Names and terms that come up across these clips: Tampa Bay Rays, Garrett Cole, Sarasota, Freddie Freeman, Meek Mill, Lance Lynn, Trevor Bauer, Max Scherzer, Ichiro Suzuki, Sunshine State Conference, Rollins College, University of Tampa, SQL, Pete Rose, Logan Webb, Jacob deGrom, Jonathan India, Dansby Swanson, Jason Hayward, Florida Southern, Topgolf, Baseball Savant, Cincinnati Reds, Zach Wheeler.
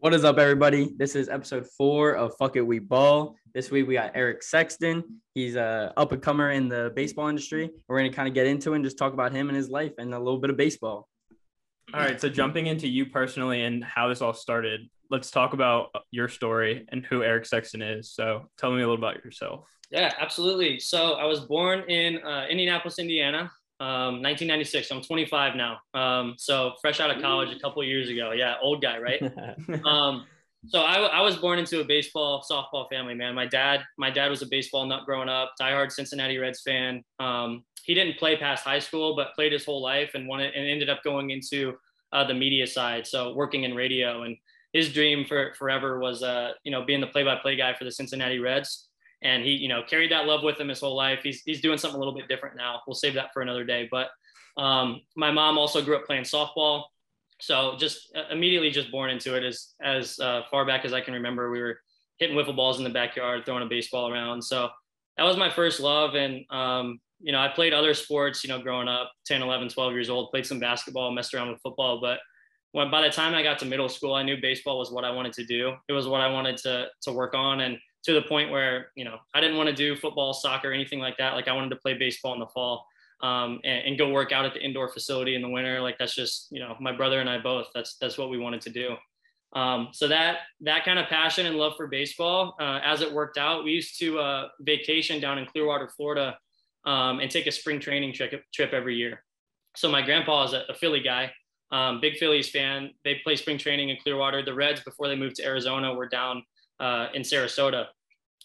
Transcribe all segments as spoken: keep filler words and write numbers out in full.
What is up, everybody? This is episode four of Fuck It We Ball. This week we got Eric Sexton. He's a up and comer in the baseball industry. We're going to kind of get into it and just talk about him and his life and a little bit of baseball. All right. So jumping into you personally and how this all started, let's talk about your story and who Eric Sexton is. So tell me a little about yourself. Yeah, absolutely. So I was born in uh, Indianapolis, Indiana. Um, nineteen ninety-six. I'm twenty-five now. Um, so fresh out of college a couple years ago. Yeah. Old guy. Right. um, so I, I was born into a baseball, softball family, man. My dad, my dad was a baseball nut growing up, diehard Cincinnati Reds fan. Um, he didn't play past high school, but played his whole life and wanted, and ended up going into uh, the media side. So working in radio, and his dream for forever was, uh, you know, being the play-by-play guy for the Cincinnati Reds. And he, you know, carried that love with him his whole life. He's he's doing something a little bit different now. We'll save that for another day. But um, my mom also grew up playing softball. So just immediately just born into it as, as uh, far back as I can remember. We were hitting wiffle balls in the backyard, throwing a baseball around. So that was my first love. And, um, you know, I played other sports, you know, growing up, ten, eleven, twelve years old, played some basketball, messed around with football. But when by the time I got to middle school, I knew baseball was what I wanted to do. It was what I wanted to to work on. And to the point where, you know, I didn't want to do football, soccer, anything like that. Like I wanted to play baseball in the fall um, and, and go work out at the indoor facility in the winter. Like that's just, you know, my brother and I both, that's, that's what we wanted to do. Um, so that, that kind of passion and love for baseball, uh, as it worked out, we used to uh, vacation down in Clearwater, Florida, um, and take a spring training trip, trip every year. So my grandpa is a, a Philly guy, um, big Phillies fan. They play spring training in Clearwater. The Reds, before they moved to Arizona, were down uh, in Sarasota.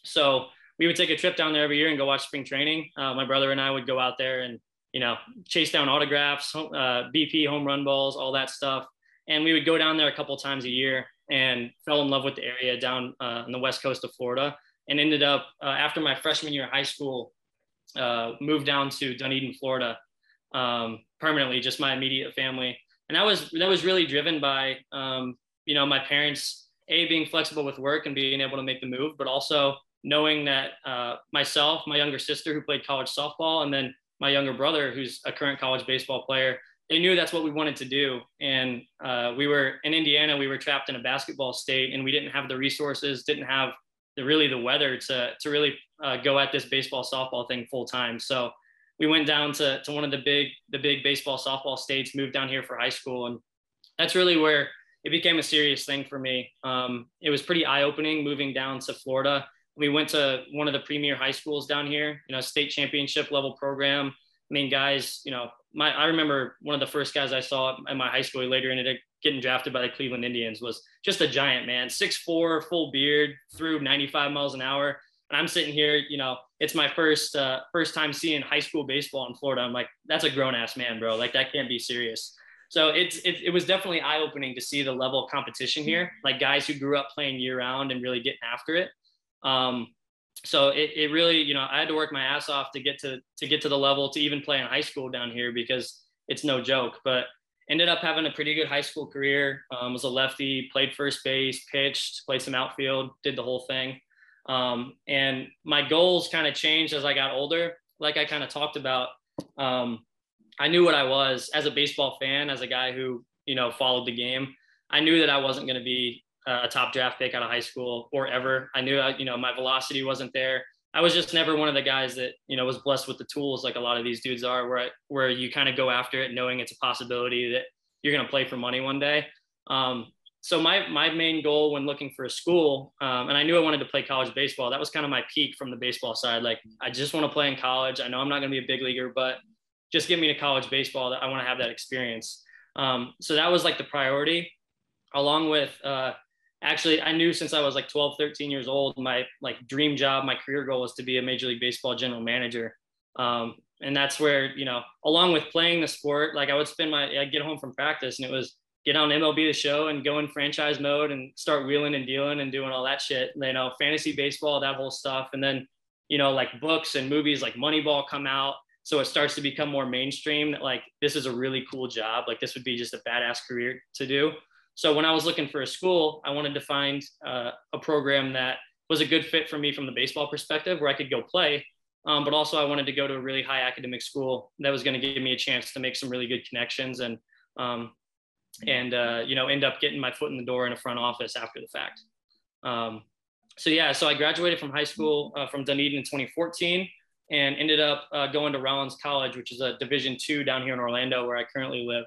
So we would take a trip down there every year and go watch spring training. Uh, my brother and I would go out there and, you know, chase down autographs, uh, B P, home run balls, all that stuff. And we would go down there a couple times a year and fell in love with the area down uh, on the west coast of Florida, and ended up uh, after my freshman year of high school, uh, moved down to Dunedin, Florida, um, permanently, just my immediate family. And that was, that was really driven by, um, you know, my parents, A, being flexible with work and being able to make the move, but also knowing that uh, myself, my younger sister who played college softball, and then my younger brother who's a current college baseball player, they knew that's what we wanted to do. And uh, we were in Indiana, we were trapped in a basketball state, and we didn't have the resources, didn't have the really the weather to, to really uh, go at this baseball softball thing full time. So we went down to, to one of the big, the big baseball softball states, moved down here for high school. And that's really where it became a serious thing for me. Um, it was pretty eye-opening moving down to Florida. We went to one of the premier high schools down here, you know, state championship level program. I mean, guys, you know, my, I remember one of the first guys I saw at my high school, later ended up getting drafted by the Cleveland Indians, was just a giant, man, six foot four, full beard, threw ninety-five miles an hour. And I'm sitting here, you know, it's my first, uh, first time seeing high school baseball in Florida. I'm like, that's a grown ass man, bro. Like that can't be serious. So it's, it, it was definitely eye-opening to see the level of competition here, like guys who grew up playing year round and really getting after it. Um, so it, it really, you know, I had to work my ass off to get to, to get to the level to even play in high school down here, because it's no joke. But ended up having a pretty good high school career, um, was a lefty, played first base, pitched, played some outfield, did the whole thing. Um, and my goals kind of changed as I got older. Like I kind of talked about, um, I knew what I was as a baseball fan, as a guy who, you know, followed the game. I knew that I wasn't going to be a top draft pick out of high school or ever. I knew, I, you know, my velocity wasn't there. I was just never one of the guys that, you know, was blessed with the tools like a lot of these dudes are, where, where you kind of go after it knowing it's a possibility that you're going to play for money one day. Um, so my, my main goal when looking for a school, um, and I knew I wanted to play college baseball. That was kind of my peak from the baseball side. Like, I just want to play in college. I know I'm not going to be a big leaguer, but just get me to college baseball, that I want to have that experience. Um, so that was like the priority, along with, uh, actually, I knew since I was like twelve, thirteen years old, my like dream job, my career goal was to be a Major League Baseball general manager. Um, and that's where, you know, along with playing the sport, like I would spend my, I'd get home from practice and it was get on M L B The Show and go in franchise mode and start wheeling and dealing and doing all that shit, you know, fantasy baseball, that whole stuff. And then, you know, like books and movies like Moneyball come out. So it starts to become more mainstream that like, this is a really cool job. Like this would be just a badass career to do. So when I was looking for a school, I wanted to find uh, a program that was a good fit for me from the baseball perspective, where I could go play. Um, but also I wanted to go to a really high academic school that was going to give me a chance to make some really good connections. And um, and, uh, you know, end up getting my foot in the door in a front office after the fact. Um, so, yeah, so I graduated from high school uh, from Dunedin in twenty fourteen and ended up uh, going to Rollins College, which is a Division two down here in Orlando where I currently live,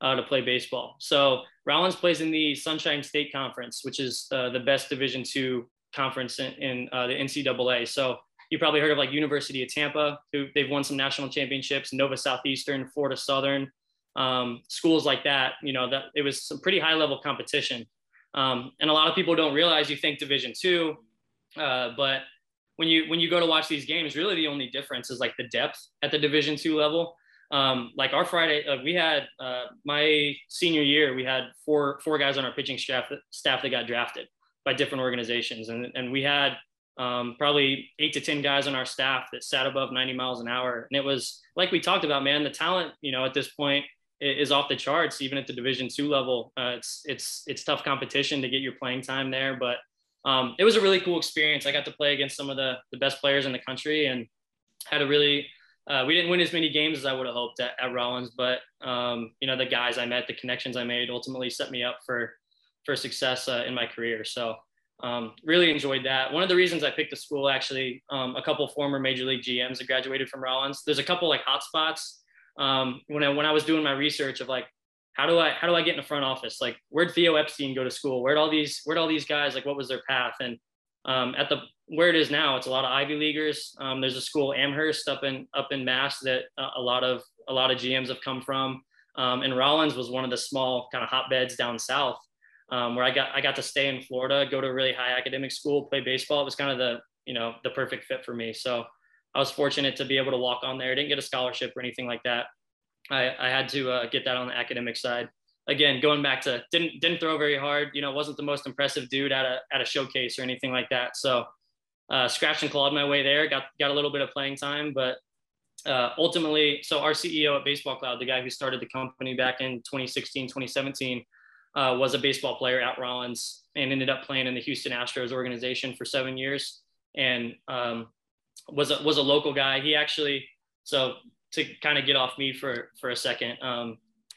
uh, to play baseball. So Rollins plays in the Sunshine State Conference, which is uh, the best Division two conference in, in uh, the N C double A. So you probably heard of like University of Tampa, who they've won some national championships, Nova Southeastern, Florida Southern, um, schools like that. You know, that it was some pretty high level competition. Um, and a lot of people don't realize, you think Division two, uh, but when you, when you go to watch these games, really the only difference is like the depth at the Division two level. Um, like our Friday, uh, we had, uh, my senior year, we had four, four guys on our pitching staff, staff that got drafted by different organizations. And, and we had, Um, probably eight to ten guys on our staff that sat above ninety miles an hour. And it was like we talked about, man, the talent, you know, at this point is off the charts, even at the Division two level. Uh, it's, it's, it's tough competition to get your playing time there, but um, it was a really cool experience. I got to play against some of the, the best players in the country and had a really, uh, we didn't win as many games as I would have hoped at, at Rollins, but um, you know, the guys I met, the connections I made ultimately set me up for, for success uh, in my career. So Um, really enjoyed that. One of the reasons I picked the school, actually, um, a couple former major league G Ms that graduated from Rollins. There's a couple like hot spots. Um, when I, when I was doing my research of like, how do I, how do I get in the front office? Like, where'd Theo Epstein go to school? Where'd all these, where'd all these guys, like, what was their path? And um, at the, where it is now, it's a lot of Ivy Leaguers. Um, there's a school, Amherst, up in, up in Mass that uh, a lot of, a lot of G Ms have come from. Um, and Rollins was one of the small kind of hotbeds down south. Um, where I got, I got to stay in Florida, go to a really high academic school, play baseball. It was kind of the, you know, the perfect fit for me. So I was fortunate to be able to walk on there. I didn't get a scholarship or anything like that. I, I had to uh, get that on the academic side. Again, going back to didn't, didn't throw very hard, you know, wasn't the most impressive dude at a, at a showcase or anything like that. So uh, scratched and clawed my way there, got, got a little bit of playing time, but uh, ultimately, so our C E O at Baseball Cloud, the guy who started the company back in twenty sixteen, twenty seventeen, Uh, was a baseball player at Rollins and ended up playing in the Houston Astros organization for seven years and um, was, a, was a local guy. He actually, so to kind of get off me for, for a second, um,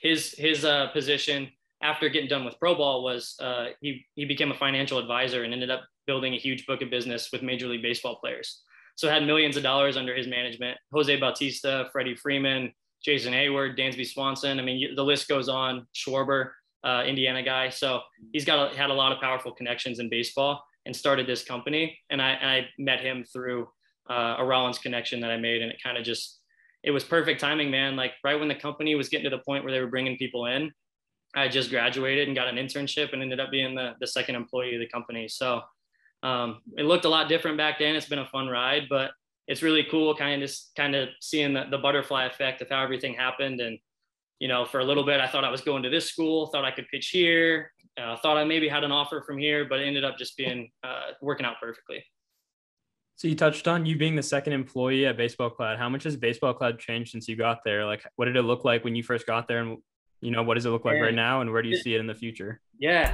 his, his uh, position after getting done with pro ball was uh, he, he became a financial advisor and ended up building a huge book of business with Major League Baseball players. So had millions of dollars under his management, Jose Bautista, Freddie Freeman, Jason Hayward, Dansby Swanson. I mean, the list goes on, Schwarber. Uh, Indiana guy. So he's got a, had a lot of powerful connections in baseball and started this company. And I, I met him through uh, a Rollins connection that I made. And it kind of just, it was perfect timing, man. Like right when the company was getting to the point where they were bringing people in, I just graduated and got an internship and ended up being the, the second employee of the company. So um, it looked a lot different back then. It's been a fun ride, but it's really cool kind of just kind of seeing the, the butterfly effect of how everything happened. And you know, for a little bit, I thought I was going to this school, thought I could pitch here, uh, thought I maybe had an offer from here, but it ended up just being uh, working out perfectly. So you touched on you being the second employee at Baseball Cloud. How much has Baseball Cloud changed since you got there? Like, what did it look like when you first got there? And, you know, what does it look like right now? And where do you see it in the future? Yeah.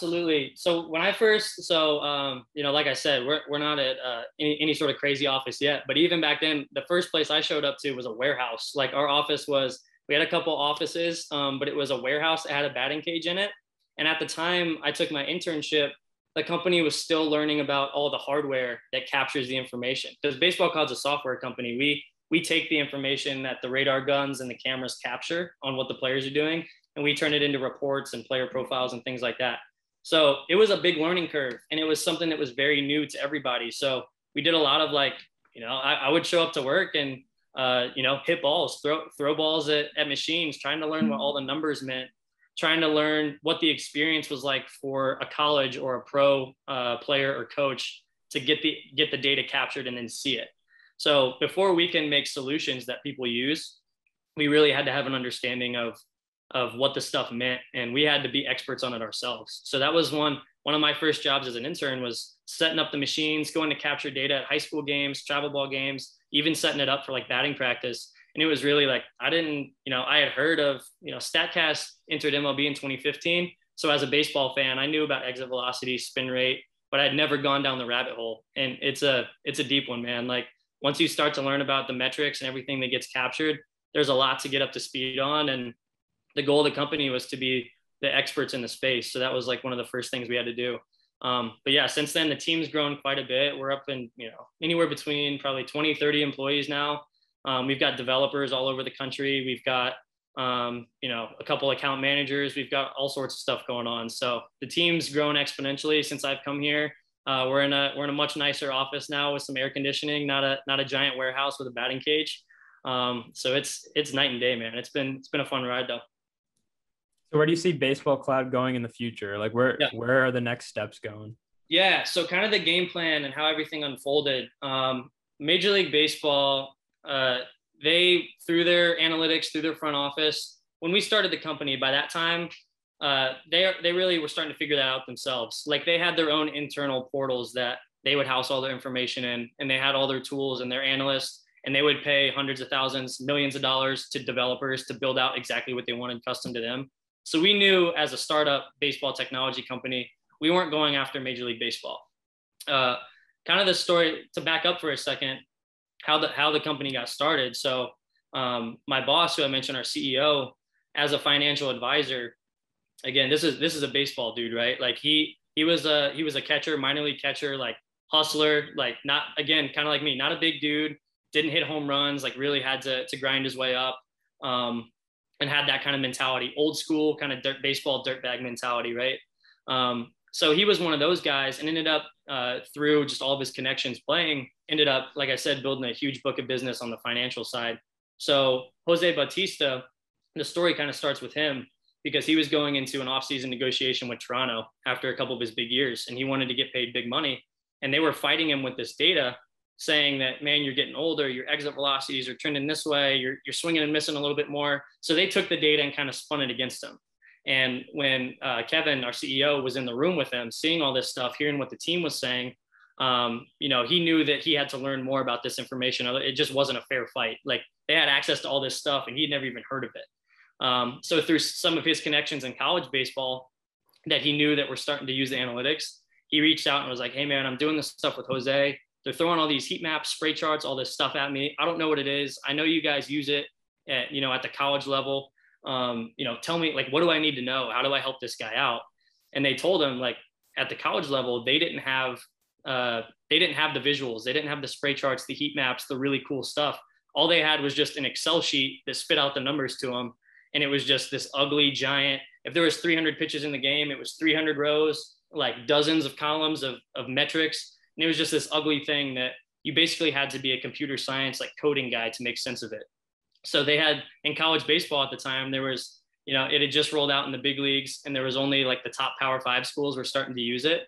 Absolutely. So when I first, so, um, you know, like I said, we're, we're not at uh, any, any sort of crazy office yet, but even back then, the first place I showed up to was a warehouse. Like our office was, we had a couple offices, um, but it was a warehouse that had a batting cage in it. And at the time I took my internship, the company was still learning about all the hardware that captures the information, because Baseball Cloud's a software company. We, we take the information that the radar guns and the cameras capture on what the players are doing, and we turn it into reports and player profiles and things like that. So it was a big learning curve, and it was something that was very new to everybody. So we did a lot of like, you know, I, I would show up to work and, uh, you know, hit balls, throw, throw balls at, at machines, trying to learn what all the numbers meant, trying to learn what the experience was like for a college or a pro uh, player or coach to get the, get the data captured and then see it. So before we can make solutions that people use, we really had to have an understanding of of what the stuff meant, and we had to be experts on it ourselves. So that was one, one of my first jobs as an intern was setting up the machines, going to capture data at high school games, travel ball games, even setting it up for like batting practice. And it was really like, I didn't, you know, I had heard of, you know, StatCast entered M L B in twenty fifteen. So as a baseball fan, I knew about exit velocity, spin rate, but I'd never gone down the rabbit hole. And it's a, it's a deep one, man. Like once you start to learn about the metrics and everything that gets captured, there's a lot to get up to speed on. And the goal of the company was to be the experts in the space. So that was like one of the first things we had to do. Um, but yeah, since then the team's grown quite a bit. We're up in, you know, anywhere between probably twenty, thirty employees now. Um, we've got developers all over the country. We've got, um, you know, a couple account managers. We've got all sorts of stuff going on. So the team's grown exponentially since I've come here. Uh, we're in a, we're in a much nicer office now with some air conditioning, not a, not a giant warehouse with a batting cage. Um, so it's, it's night and day, man. It's been, it's been a fun ride though. So where do you see Baseball Cloud going in the future? Like where, yeah. where are the next steps going? Yeah. So kind of the game plan and how everything unfolded. Um, Major League Baseball, uh, they, through their analytics, through their front office, when we started the company by that time, uh, they, they really were starting to figure that out themselves. Like they had their own internal portals that they would house all their information in, and they had all their tools and their analysts, and they would pay hundreds of thousands, millions of dollars to developers to build out exactly what they wanted custom to them. So we knew as a startup baseball technology company, we weren't going after Major League Baseball. Uh, kind of the story to back up for a second, how the, how the company got started. So um, my boss, who I mentioned, our C E O, as a financial advisor, again, this is, this is a baseball dude, right? Like he, he was a, he was a catcher, minor league catcher, like hustler, like not, again, kind of like me, not a big dude, didn't hit home runs, like really had to, to grind his way up. Um, and had that kind of mentality, old school kind of dirt, baseball dirtbag mentality, right? Um, so he was one of those guys and ended up uh, through just all of his connections playing, ended up, like I said, building a huge book of business on the financial side. So Jose Bautista, the story kind of starts with him because he was going into an off-season negotiation with Toronto after a couple of his big years, and he wanted to get paid big money. And they were fighting him with this data saying that, man, you're getting older, your exit velocities are trending this way, you're, you're swinging and missing a little bit more. So they took the data and kind of spun it against him. And when uh, Kevin, our C E O, was in the room with him, seeing all this stuff, hearing what the team was saying, um, you know, he knew that he had to learn more about this information. It just wasn't a fair fight. Like they had access to all this stuff and he'd never even heard of it. Um, so through some of his connections in college baseball that he knew that were starting to use the analytics, he reached out and was like, hey man, I'm doing this stuff with Jose. They're throwing all these heat maps, spray charts, all this stuff at me. I don't know what it is. I know you guys use it at, you know, at the college level. Um, you know, tell me, like, what do I need to know? How do I help this guy out? And they told him, like, at the college level, they didn't have, uh, they didn't have the visuals. They didn't have the spray charts, the heat maps, the really cool stuff. All they had was just an Excel sheet that spit out the numbers to them. And it was just this ugly giant. If there was three hundred pitches in the game, it was three hundred rows, like dozens of columns of, of metrics. And it was just this ugly thing that you basically had to be a computer science, like coding guy to make sense of it. So they had in college baseball at the time, there was, you know, it had just rolled out in the big leagues and there was only like the top power five schools were starting to use it.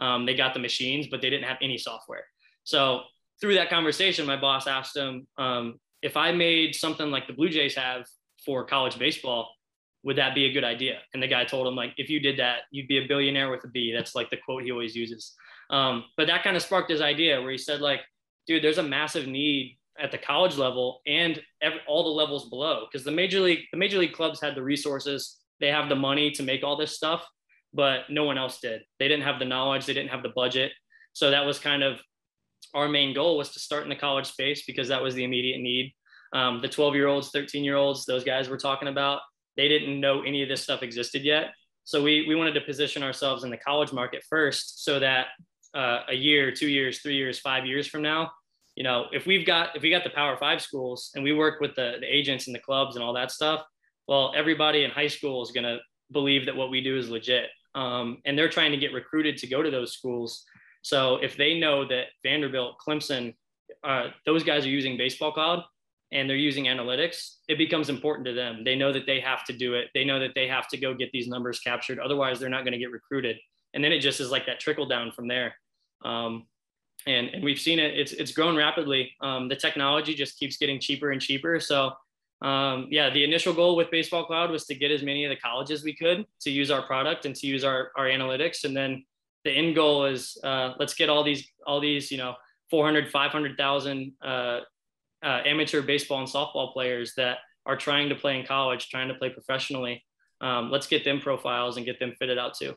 Um, they got the machines, but they didn't have any software. So through that conversation, my boss asked him, um, if I made something like the Blue Jays have for college baseball, would that be a good idea? And the guy told him, like, if you did that, you'd be a billionaire with a B. That's like the quote he always uses. Um, but that kind of sparked his idea where he said, like, dude, there's a massive need at the college level and every, all the levels below, because the major league, the major league clubs had the resources. They have the money to make all this stuff, but no one else did. They didn't have the knowledge. They didn't have the budget. So that was kind of our main goal, was to start in the college space because that was the immediate need. Um, the twelve year olds, thirteen year olds, those guys we're talking about, they didn't know any of this stuff existed yet. So we, we wanted to position ourselves in the college market first so that Uh, a year, two years, three years, five years from now, you know, if we've got, if we got the power five schools and we work with the, the agents and the clubs and all that stuff, well, everybody in high school is going to believe that what we do is legit. Um, and they're trying to get recruited to go to those schools. So if they know that Vanderbilt, Clemson, uh, those guys are using Baseball Cloud and they're using analytics, it becomes important to them. They know that they have to do it. They know that they have to go get these numbers captured. Otherwise they're not going to get recruited. And then it just is like that trickle down from there. Um, and, and we've seen it, it's, it's grown rapidly. Um, the technology just keeps getting cheaper and cheaper. So, um, yeah, the initial goal with Baseball Cloud was to get as many of the colleges we could to use our product and to use our, our analytics. And then the end goal is, uh, let's get all these, all these, you know, four hundred, five hundred thousand, uh, uh, amateur baseball and softball players that are trying to play in college, trying to play professionally. Um, let's get them profiles and get them fitted out too.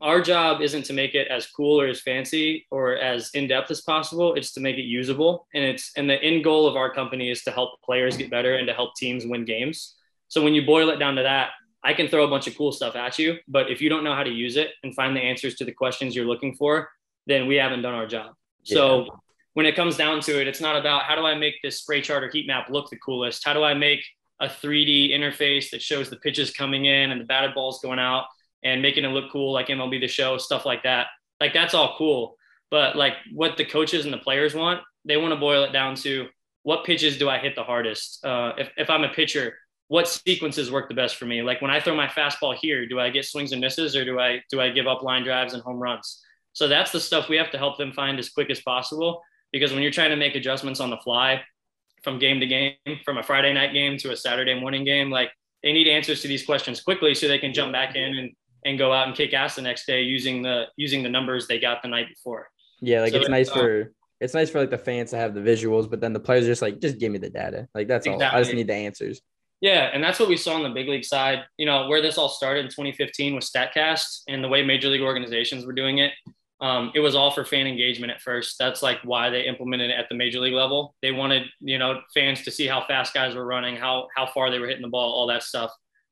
Our job isn't to make it as cool or as fancy or as in-depth as possible. It's to make it usable. And it's, and the end goal of our company is to help players get better and to help teams win games. So when you boil it down to that, I can throw a bunch of cool stuff at you, but if you don't know how to use it and find the answers to the questions you're looking for, then we haven't done our job. Yeah. So when it comes down to it, it's not about how do I make this spray chart or heat map look the coolest? How do I make a three D interface that shows the pitches coming in and the batted balls going out and making it look cool, like M L B The Show, stuff like that. Like, that's all cool. But like what the coaches and the players want, they want to boil it down to what pitches do I hit the hardest? Uh, if, if I'm a pitcher, what sequences work the best for me? Like when I throw my fastball here, do I get swings and misses or do I, do I give up line drives and home runs? So that's the stuff we have to help them find as quick as possible, because when you're trying to make adjustments on the fly from game to game, from a Friday night game to a Saturday morning game, like they need answers to these questions quickly so they can jump back in and, and go out and kick ass the next day using the, using the numbers they got the night before. Yeah. Like so it's nice um, for, it's nice for like the fans to have the visuals, but then the players are just like, just give me the data. Like that's exactly. all. I just need the answers. Yeah, and that's what we saw on the big league side. You know, where this all started in twenty fifteen with StatCast and the way major league organizations were doing it, um, it was all for fan engagement at first. That's like why they implemented it at the major league level. They wanted, you know, fans to see how fast guys were running, how how far they were hitting the ball, all that stuff.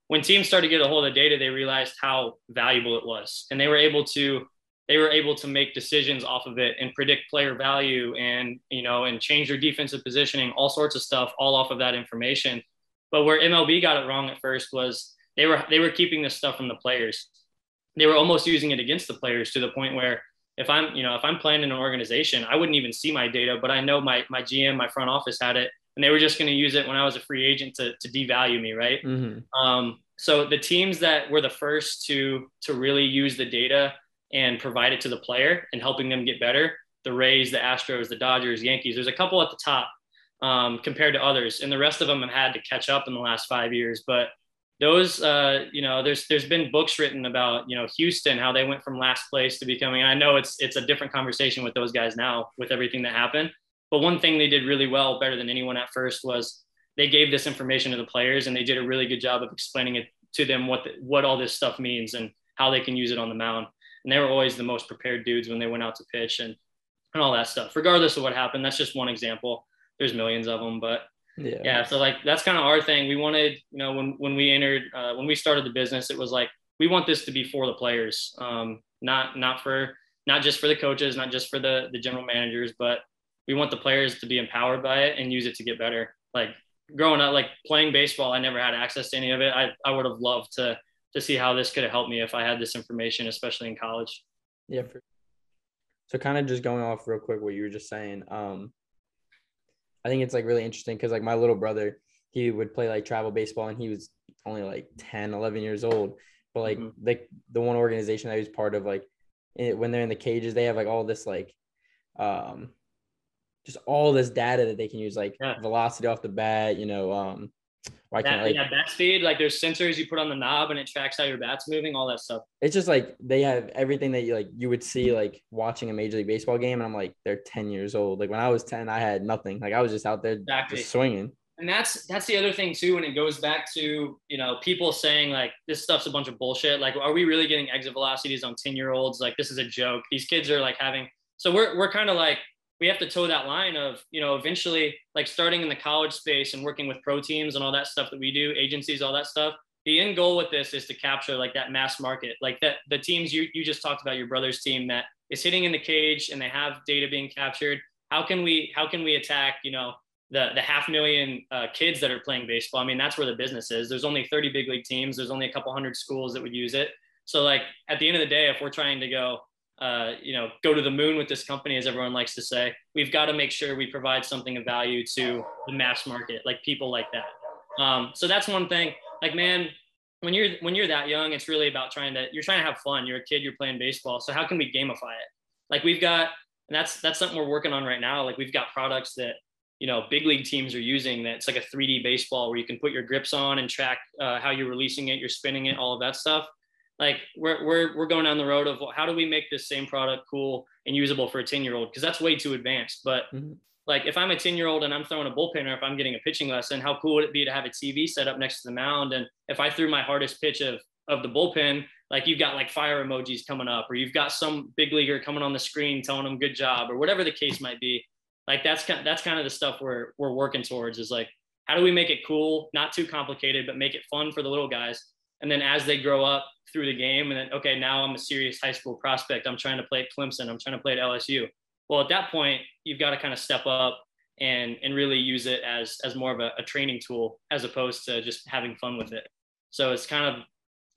When teams started to get a hold of the data, they realized how valuable it was, and they were able to they were able to make decisions off of it and predict player value and, you know, and change their defensive positioning, all sorts of stuff, all off of that information. But where M L B got it wrong at first was they were they were keeping this stuff from the players. They were almost using it against the players to the point where if I'm, you know, if I'm playing in an organization, I wouldn't even see my data, but I know my my G M, my front office had it, and they were just going to use it when I was a free agent to to devalue me, right? Mm-hmm. Um, so the teams that were the first to to really use the data and provide it to the player and helping them get better, the Rays, the Astros, the Dodgers, Yankees, there's a couple at the top. Um, compared to others, and the rest of them have had to catch up in the last five years. But those, uh, you know, there's there's been books written about, you know, Houston, how they went from last place to becoming. And I know it's it's a different conversation with those guys now with everything that happened. But one thing they did really well, better than anyone at first, was they gave this information to the players, and they did a really good job of explaining it to them what the, what all this stuff means and how they can use it on the mound. And they were always the most prepared dudes when they went out to pitch and and all that stuff, regardless of what happened. That's just one example. There's millions of them, but yeah. yeah. So like, that's kind of our thing. We wanted, you know, when, when we entered, uh, when we started the business, it was like, we want this to be for the players. Um, not, not for, not just for the coaches, not just for the, the general managers, but we want the players to be empowered by it and use it to get better. Like growing up, like playing baseball, I never had access to any of it. I, I would have loved to, to see how this could have helped me if I had this information, especially in college. Yeah. For- so kind of just going off real quick, what you were just saying, um, I think it's like really interesting because like my little brother, he would play like travel baseball and he was only like ten, eleven years old. But like mm-hmm. the, the one organization that he was part of, like it, when they're in the cages, they have like all this like um, just all this data that they can use, like yeah. velocity off the bat, you know, um, why that, can't like yeah, bat speed, like there's sensors you put on the knob and it tracks how your bat's moving, all that stuff. It's just like they have everything that you like you would see like watching a major league baseball game, and I'm like, they're ten years old. Like when I was ten, I had nothing. Like I was just out there exactly. just swinging. And that's that's the other thing too, when it goes back to, you know, people saying like this stuff's a bunch of bullshit. Like, are we really getting exit velocities on ten year olds? Like this is a joke. These kids are like having so we're we're kind of like we have to toe that line of, you know, eventually like starting in the college space and working with pro teams and all that stuff that we do, agencies, all that stuff. The end goal with this is to capture like that mass market, like that the teams you, you just talked about, your brother's team that is hitting in the cage and they have data being captured. How can we, how can we attack, you know, the, the half million uh, kids that are playing baseball? I mean, that's where the business is. There's only thirty big league teams. There's only a couple hundred schools that would use it. So like at the end of the day, if we're trying to go, Uh, you know, go to the moon with this company, as everyone likes to say, we've got to make sure we provide something of value to the mass market, like people like that. Um, so that's one thing. Like, man, when you're when you're that young, it's really about trying to you're trying to have fun. You're a kid, you're playing baseball. So how can we gamify it? Like we've got, and that's that's something we're working on right now. Like we've got products that, you know, big league teams are using. That's like a three D baseball where you can put your grips on and track uh, how you're releasing it, you're spinning it, all of that stuff. Like we're, we're, we're going down the road of how do we make this same product cool and usable for a ten year old? Cause that's way too advanced, but mm-hmm. Like if I'm a ten-year-old and I'm throwing a bullpen or if I'm getting a pitching lesson, how cool would it be to have a T V set up next to the mound? And if I threw my hardest pitch of of the bullpen, like you've got like fire emojis coming up, or you've got some big leaguer coming on the screen telling them good job, or whatever the case might be. Like that's kind of, that's kind of the stuff we're we're working towards, is like, how do we make it cool, not too complicated, but make it fun for the little guys? And then as they grow up through the game, and then, okay, now I'm a serious high school prospect. I'm trying to play at Clemson. I'm trying to play at L S U. Well, at that point, you've got to kind of step up and and really use it as as more of a, a training tool as opposed to just having fun with it. So it's kind of,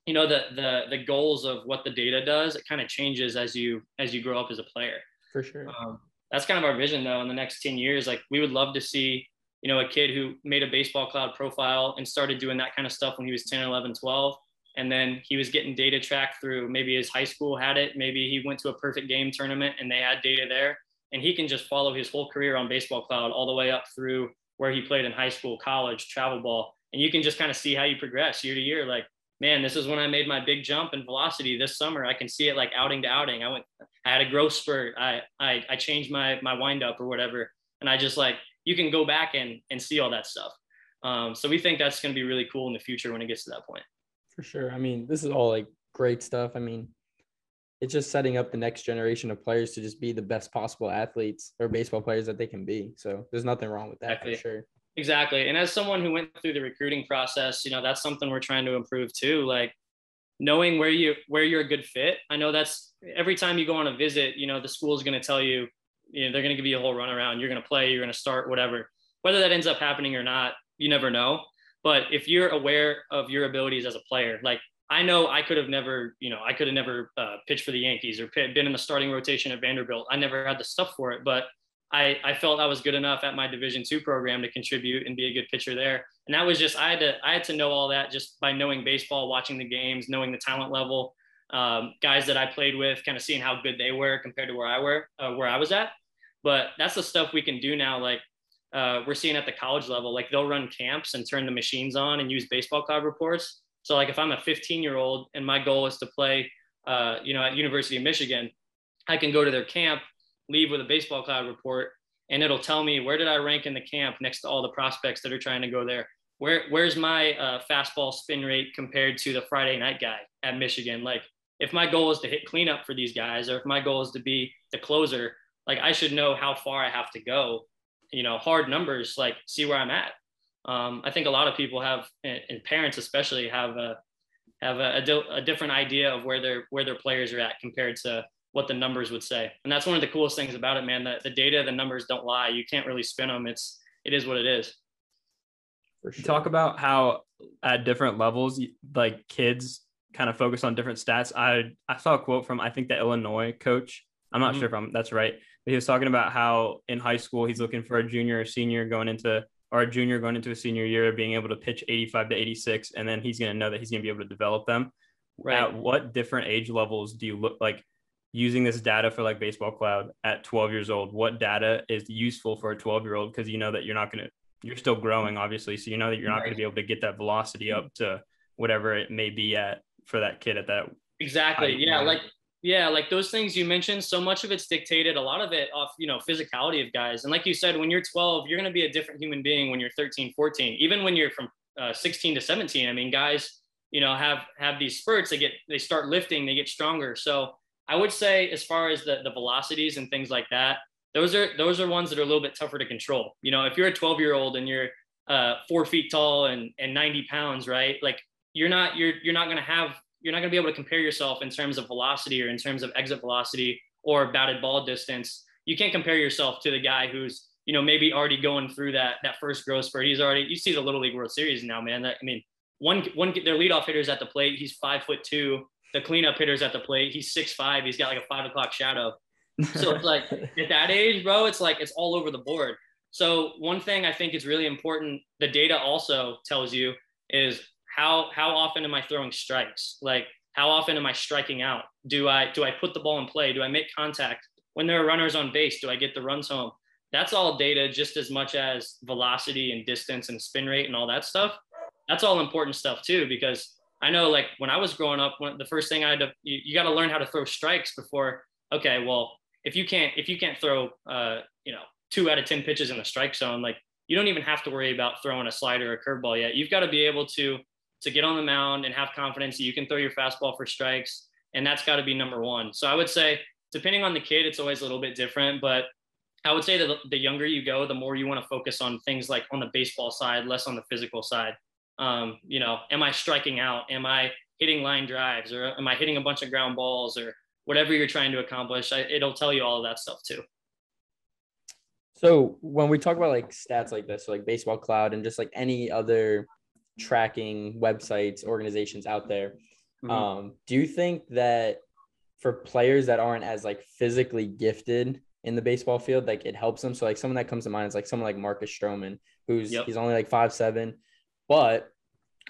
you know, the the the goals of what the data does, it kind of changes as you as you grow up as a player. For sure. Um, that's kind of our vision, though, in the next ten years. Like we would love to see, you know, a kid who made a Baseball Cloud profile and started doing that kind of stuff when he was ten, eleven, twelve. And then he was getting data tracked through, maybe his high school had it. Maybe he went to a perfect game tournament and they had data there. And he can just follow his whole career on Baseball Cloud all the way up through where he played in high school, college, travel ball. And you can just kind of see how you progress year to year. Like, man, this is when I made my big jump in velocity this summer. I can see it like outing to outing. I went, I had a growth spurt. I, I, I changed my, my windup or whatever. And I just like, you can go back and, and see all that stuff. Um, so we think that's going to be really cool in the future when it gets to that point. For sure. I mean, this is all like great stuff. I mean, it's just setting up the next generation of players to just be the best possible athletes or baseball players that they can be. So there's nothing wrong with that. Exactly. For sure. Exactly. And as someone who went through the recruiting process, you know, that's something we're trying to improve too. Like knowing where you, where you're a good fit. I know that's every time you go on a visit, you know, the school is going to tell you, you know, they're going to give you a whole runaround. You're going to play, you're going to start, whatever, whether that ends up happening or not, you never know. But if you're aware of your abilities as a player, like I know I could have never, you know, I could have never uh, pitched for the Yankees or been in the starting rotation at Vanderbilt. I never had the stuff for it, but I, I felt I was good enough at my Division two program to contribute and be a good pitcher there. And that was just, I had to, I had to know all that just by knowing baseball, watching the games, knowing the talent level, um, guys that I played with, kind of seeing how good they were compared to where I were, uh, where I was at. But that's the stuff we can do now. Like uh, we're seeing at the college level, like they'll run camps and turn the machines on and use Baseball Cloud reports. So like if I'm a fifteen year old and my goal is to play, uh, you know, at University of Michigan, I can go to their camp, leave with a Baseball Cloud report, and it'll tell me, where did I rank in the camp next to all the prospects that are trying to go there? Where, where's my uh, fastball spin rate compared to the Friday night guy at Michigan? Like if my goal is to hit cleanup for these guys, or if my goal is to be the closer, like I should know how far I have to go, you know, hard numbers, like see where I'm at. Um, I think a lot of people have, and parents especially, have a have a, a, a different idea of where their where their players are at compared to what the numbers would say. And that's one of the coolest things about it, man. The, the data, the numbers don't lie. You can't really spin them. It's it is what it is. For sure. You talk about how at different levels, like kids kind of focus on different stats. I I saw a quote from I think the Illinois coach. I'm not mm-hmm. sure if I'm, that's right. But he was talking about how in high school, he's looking for a junior or senior going into, or a junior going into a senior year, being able to pitch eighty-five to eighty-six. And then he's going to know that he's going to be able to develop them. Right. At what different age levels do you look like using this data for like Baseball Cloud at twelve years old? What data is useful for a twelve year old? Cause you know that you're not going to, you're still growing obviously. So you know that you're not right. going to be able to get that velocity up to whatever it may be at for that kid at that. Exactly. Yeah. Level. Like, Yeah, like those things you mentioned, so much of it's dictated, a lot of it off, you know, physicality of guys. And like you said, when you're twelve, you're going to be a different human being when you're thirteen, fourteen, even when you're from uh, sixteen to seventeen. I mean, guys, you know, have, have these spurts, they get, they start lifting, they get stronger. So I would say as far as the, the velocities and things like that, those are, those are ones that are a little bit tougher to control. You know, if you're a twelve year old and you're uh, four feet tall and, and ninety pounds, right? Like you're not, you're, you're not going to have, you're not going to be able to compare yourself in terms of velocity or in terms of exit velocity or batted ball distance. You can't compare yourself to the guy who's, you know, maybe already going through that, that first growth spurt. He's already, you see the Little League World Series now, man. That, I mean, one, one, their leadoff hitter's at the plate. He's five foot two. The cleanup hitter's at the plate. He's six, five. He's got like a five o'clock shadow. So it's like at that age, bro, it's like, it's all over the board. So one thing I think is really important, the data also tells you, is How, how often am I throwing strikes? Like how often am I striking out? Do I, do I put the ball in play? Do I make contact when there are runners on base? Do I get the runs home? That's all data just as much as velocity and distance and spin rate and all that stuff. That's all important stuff too, because I know like when I was growing up, when the first thing I had to, you, you got to learn how to throw strikes before. Okay. Well, if you can't, if you can't throw, uh, you know, two out of ten pitches in the strike zone, like you don't even have to worry about throwing a slider or a curveball yet. You've got to be able to, to get on the mound and have confidence that you can throw your fastball for strikes. And that's got to be number one. So I would say, depending on the kid, it's always a little bit different, but I would say that the younger you go, the more you want to focus on things like on the baseball side, less on the physical side. Um, you know, am I striking out? Am I hitting line drives, or am I hitting a bunch of ground balls, or whatever you're trying to accomplish? I, it'll tell you all of that stuff too. So when we talk about like stats like this, so like Baseball Cloud and just like any other tracking websites, organizations out there, mm-hmm. um, do you think that for players that aren't as like physically gifted in the baseball field, like it helps them? So like someone that comes to mind is like someone like Marcus Stroman, who's yep. he's only like five seven, but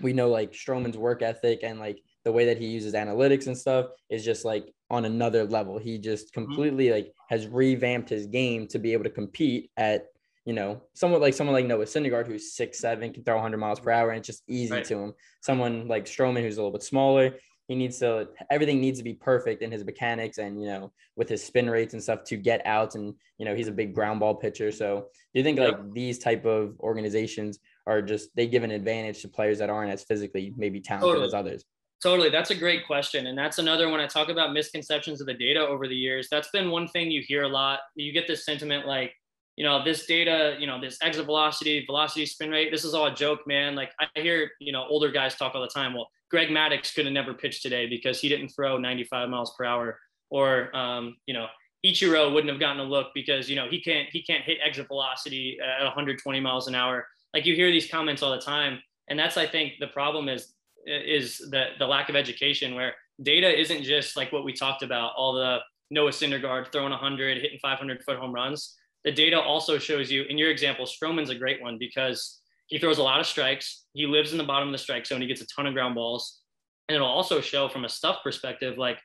we know like Stroman's work ethic and like the way that he uses analytics and stuff is just like on another level. He just completely mm-hmm. like has revamped his game to be able to compete at, you know, someone like someone like Noah Syndergaard, who's six seven, can throw one hundred miles per hour, and it's just easy right. to him. Someone like Stroman, who's a little bit smaller, he needs to, everything needs to be perfect in his mechanics and, you know, with his spin rates and stuff to get outs. And, you know, he's a big ground ball pitcher. So do you think like yeah. these type of organizations are just, they give an advantage to players that aren't as physically maybe talented totally. as others? Totally. That's a great question. And that's another, when I talk about misconceptions of the data over the years, that's been one thing you hear a lot. You get this sentiment like, you know, this data, you know, this exit velocity, velocity, spin rate, this is all a joke, man. Like I hear, you know, older guys talk all the time. Well, Greg Maddux could have never pitched today because he didn't throw ninety-five miles per hour, or, um, you know, Ichiro wouldn't have gotten a look because, you know, he can't, he can't hit exit velocity at one hundred twenty miles an hour. Like you hear these comments all the time. And that's, I think the problem is, is the, the lack of education, where data isn't just like what we talked about, all the Noah Syndergaard throwing one hundred, hitting five hundred foot home runs. The data also shows you, in your example, Stroman's a great one because he throws a lot of strikes. He lives in the bottom of the strike zone. He gets a ton of ground balls. And it'll also show from a stuff perspective, like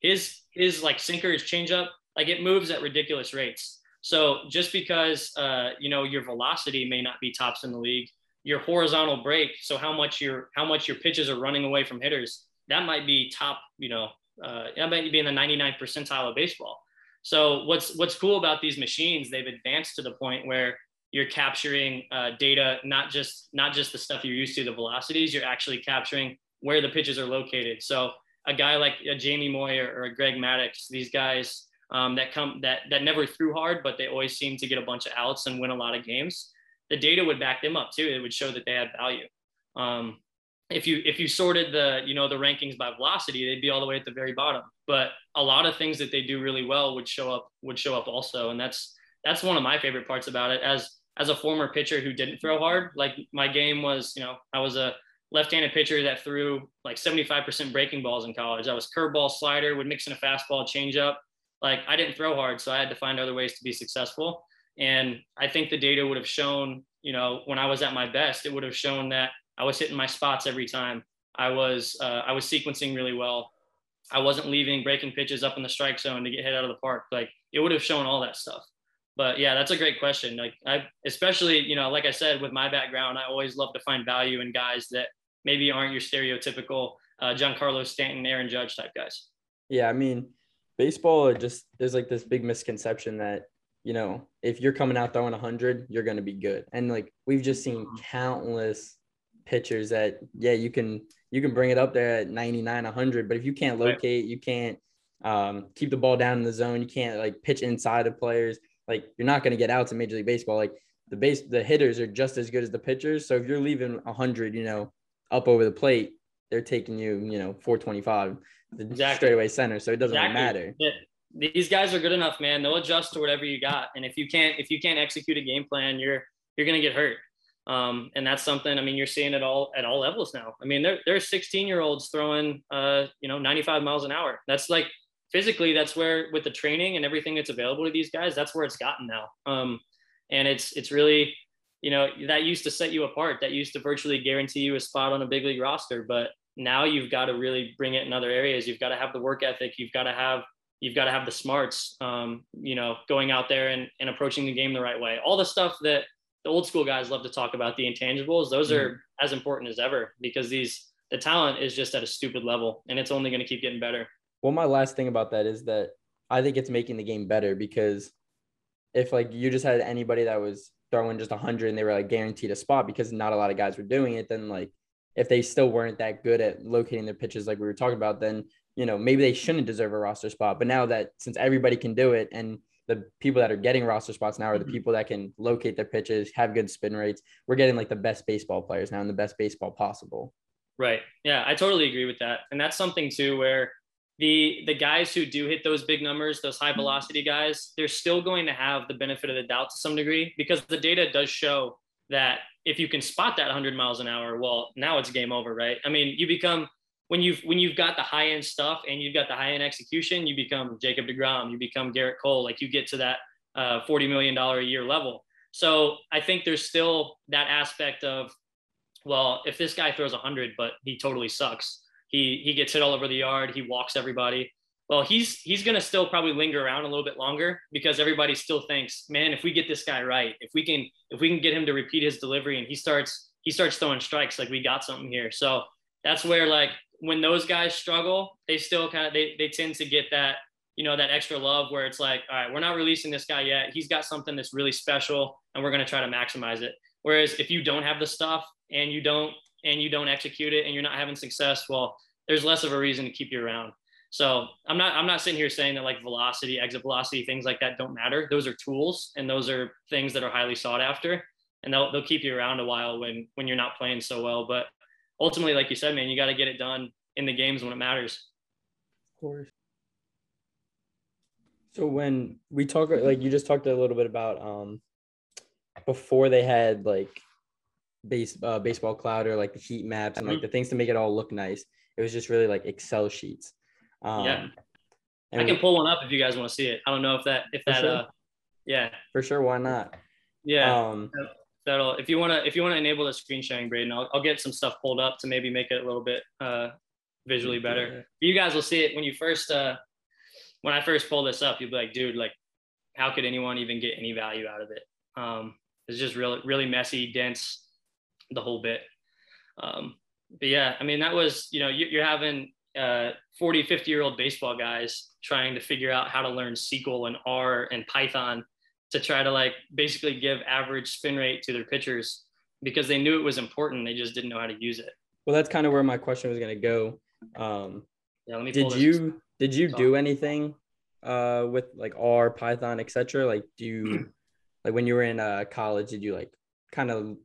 his, his like sinker, his changeup, like it moves at ridiculous rates. So just because, uh, you know, your velocity may not be tops in the league, your horizontal break, so how much your, how much your pitches are running away from hitters, that might be top, you know, uh, that might be in the ninety-ninth percentile of baseball. So what's, what's cool about these machines, they've advanced to the point where you're capturing uh, data, not just, not just the stuff you're used to, the velocities, you're actually capturing where the pitches are located. So a guy like a Jamie Moyer or a Greg Maddux, these guys um, that come that, that never threw hard, but they always seem to get a bunch of outs and win a lot of games. The data would back them up too. It would show that they had value. Um, if you, if you sorted the, you know, the rankings by velocity, they'd be all the way at the very bottom, but a lot of things that they do really well would show up, would show up also. And that's, that's one of my favorite parts about it. As, as a former pitcher who didn't throw hard, like my game was, you know, I was a left-handed pitcher that threw like seventy-five percent breaking balls in college. I was curveball, slider, would mix in a fastball, changeup. Like I didn't throw hard, so I had to find other ways to be successful. And I think the data would have shown, you know, when I was at my best, it would have shown that I was hitting my spots every time. I was, uh, I was sequencing really well. I wasn't leaving breaking pitches up in the strike zone to get hit out of the park. Like it would have shown all that stuff. But yeah, that's a great question. Like I, especially, you know, like I said, with my background, I always love to find value in guys that maybe aren't your stereotypical uh, Giancarlo Stanton, Aaron Judge type guys. Yeah. I mean, baseball just, there's like this big misconception that, you know, if you're coming out throwing a hundred, you're going to be good. And like, we've just seen countless pitchers that, yeah, you can, you can bring it up there at ninety-nine, a hundred, but if you can't locate, you can't um, keep the ball down in the zone. You can't like pitch inside of players. Like you're not going to get outs in Major League Baseball. Like the base, the hitters are just as good as the pitchers. So if you're leaving a hundred, you know, up over the plate, they're taking you, you know, four twenty-five exactly. straightaway center. So it doesn't exactly. really matter. Yeah. These guys are good enough, man. They'll adjust to whatever you got. And if you can't, if you can't execute a game plan, you're, you're going to get hurt. Um, and that's something, I mean, you're seeing it all at all levels now. I mean, there, there are sixteen year olds throwing, uh, you know, ninety-five miles an hour. That's like, physically, that's where, with the training and everything that's available to these guys, that's where it's gotten now. Um, and it's it's really, you know, that used to set you apart. That used to virtually guarantee you a spot on a big league roster. But now you've got to really bring it in other areas. You've got to have the work ethic. You've got to have you've got to have the smarts. Um, you know, going out there and, and approaching the game the right way. All the stuff that the old school guys love to talk about, the intangibles. Those mm-hmm. are as important as ever because these the talent is just at a stupid level, and it's only going to keep getting better. Well, my last thing about that is that I think it's making the game better because if like you just had anybody that was throwing just one hundred and they were like guaranteed a spot because not a lot of guys were doing it, then like if they still weren't that good at locating their pitches like we were talking about, then, you know, maybe they shouldn't deserve a roster spot. But now that since everybody can do it, and the people that are getting roster spots now are the people that can locate their pitches, have good spin rates, we're getting like the best baseball players now and the best baseball possible. Right. Yeah, I totally agree with that. And that's something too, where the the guys who do hit those big numbers, those high velocity guys, they're still going to have the benefit of the doubt to some degree, because the data does show that if you can spot that one hundred miles an hour, well, now it's game over, right? I mean, you become, when you've, when you've got the high end stuff and you've got the high end execution, you become Jacob deGrom, you become Garrett Cole, like you get to that uh, forty million dollars a year level. So I think there's still that aspect of, well, if this guy throws one hundred, but he totally sucks, he he gets hit all over the yard, he walks everybody, well, he's, he's going to still probably linger around a little bit longer, because everybody still thinks, man, if we get this guy right, if we can, if we can get him to repeat his delivery and he starts, he starts throwing strikes, like we got something here. So that's where, like, when those guys struggle, they still kind of, they, they tend to get that, you know, that extra love where it's like, all right, we're not releasing this guy yet. He's got something that's really special and we're going to try to maximize it. Whereas if you don't have the stuff and you don't, and you don't execute it and you're not having success, well, there's less of a reason to keep you around. So I'm not, I'm not sitting here saying that like velocity, exit velocity, things like that don't matter. Those are tools and those are things that are highly sought after, and they'll, they'll keep you around a while when, when you're not playing so well. But ultimately, like you said, man, you got to get it done in the games when it matters. Of course. So when we talk, like you just talked a little bit about um, before they had like base uh, baseball cloud or like the heat maps and like mm-hmm. the things to make it all look nice, it was just really like Excel sheets. Um, yeah, I can pull one up if you guys want to see it. I don't know if that, if that, sure. uh, yeah, for sure. Why not? Yeah. Um, that'll, if you want to, if you want to enable the screen sharing, Braden, I'll, I'll get some stuff pulled up to maybe make it a little bit, uh, visually better. Yeah. You guys will see it when you first, uh, when I first pull this up, you'll be like, dude, like how could anyone even get any value out of it? Um, it's just really, really messy, dense, the whole bit. Um, but yeah, I mean, that was, you know, you, you're having, uh forty, fifty year old baseball guys trying to figure out how to learn S Q L and R and Python to try to like basically give average spin rate to their pitchers, because they knew it was important, they just didn't know how to use it. Well, that's kind of where my question was going to go. Um yeah, let me did you did you do anything uh with like R, Python, etc.? Like do you like when you were in uh college, did you like kind of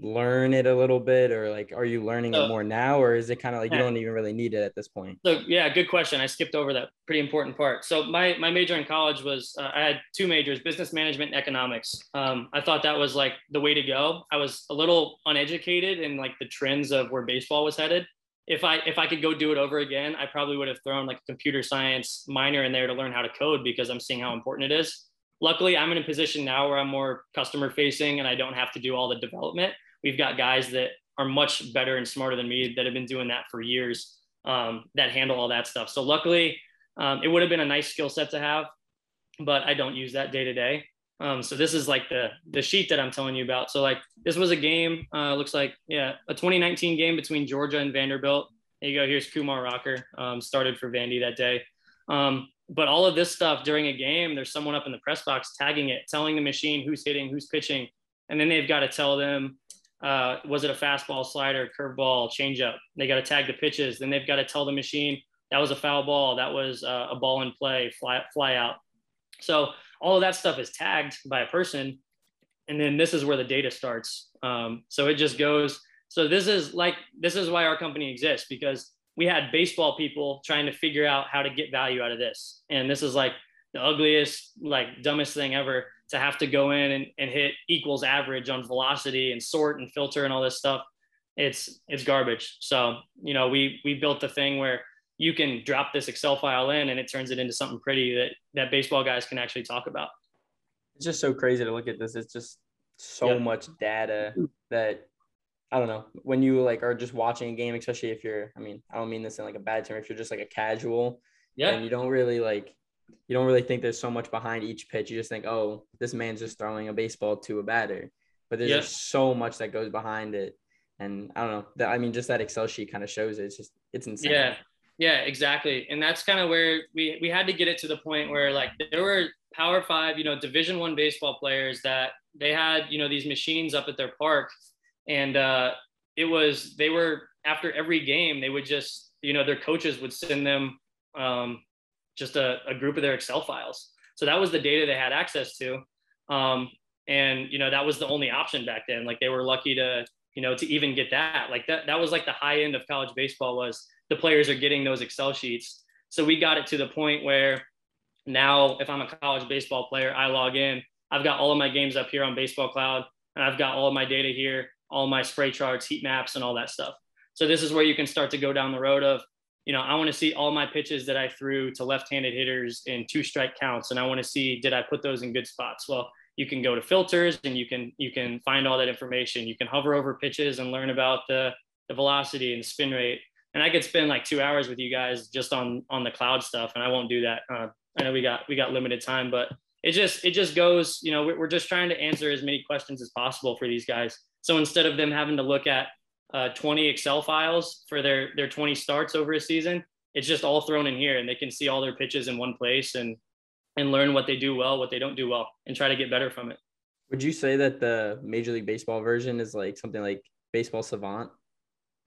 learn it a little bit, or like are you learning so, it more now, or is it kind of like you don't even really need it at this point? So yeah, good question. I skipped over that pretty important part. So my my major in college was uh, I had two majors, business management and economics. um I thought that was like the way to go. I was a little uneducated in like the trends of where baseball was headed. If I if I could go do it over again, I probably would have thrown like a computer science minor in there to learn how to code, because I'm seeing how important it is. Luckily, I'm in a position now where I'm more customer facing and I don't have to do all the development. We've got guys that are much better and smarter than me that have been doing that for years, um, that handle all that stuff. So luckily, um, it would have been a nice skill set to have, but I don't use that day to day. Um, so this is like the the sheet that I'm telling you about. So like this was a game, uh, looks like, yeah, a twenty nineteen game between Georgia and Vanderbilt. There you go. Here's Kumar Rocker, um, started for Vandy that day. Um, but all of this stuff during a game, there's someone up in the press box tagging it, telling the machine who's hitting, who's pitching. And then they've got to tell them, Uh, was it a fastball, slider, curveball, changeup? They got to tag the pitches. Then they've got to tell the machine that was a foul ball, that was uh, a ball in play, fly, fly out. So all of that stuff is tagged by a person. And then this is where the data starts. Um, so it just goes. So this is like, this is why our company exists, because we had baseball people trying to figure out how to get value out of this. And this is like the ugliest, like dumbest thing ever, to have to go in and, and hit equals average on velocity and sort and filter and all this stuff. It's, it's garbage. So, you know, we, we built the thing where you can drop this Excel file in and it turns it into something pretty that, that baseball guys can actually talk about. It's just so crazy to look at this. It's just so yep. much data that, I don't know, when you like are just watching a game, especially if you're, I mean, I don't mean this in like a bad term, if you're just like a casual yeah, and you don't really like, you don't really think there's so much behind each pitch. You just think, oh, this man's just throwing a baseball to a batter. But there's yep. just so much that goes behind it. And I don't know. That, I mean, just that Excel sheet kind of shows it. It's just, it's insane. Yeah, yeah, exactly. And that's kind of where we, we had to get it to the point where, like, there were Power Five, you know, Division One baseball players that they had, you know, these machines up at their park, and uh, it was, they were, after every game, they would just, you know, their coaches would send them um, just a, a group of their Excel files. So that was the data they had access to. Um, and, you know, that was the only option back then. Like, they were lucky to, you know, to even get that, like that, that was like the high end of college baseball, was the players are getting those Excel sheets. So we got it to the point where now if I'm a college baseball player, I log in, I've got all of my games up here on Baseball Cloud, and I've got all of my data here, all my spray charts, heat maps, and all that stuff. So this is where you can start to go down the road of, you know, I want to see all my pitches that I threw to left-handed hitters in two strike counts. And I want to see, did I put those in good spots? Well, you can go to filters and you can, you can find all that information. You can hover over pitches and learn about the, the velocity and spin rate. And I could spend like two hours with you guys just on, on the cloud stuff. And I won't do that. Uh, I know we got, we got limited time, but it just, it just goes, you know, we're just trying to answer as many questions as possible for these guys. So instead of them having to look at uh, twenty Excel files for their, their twenty starts over a season, it's just all thrown in here, and they can see all their pitches in one place and, and learn what they do well, what they don't do well, and try to get better from it. Would you say that the Major League Baseball version is like something like Baseball Savant?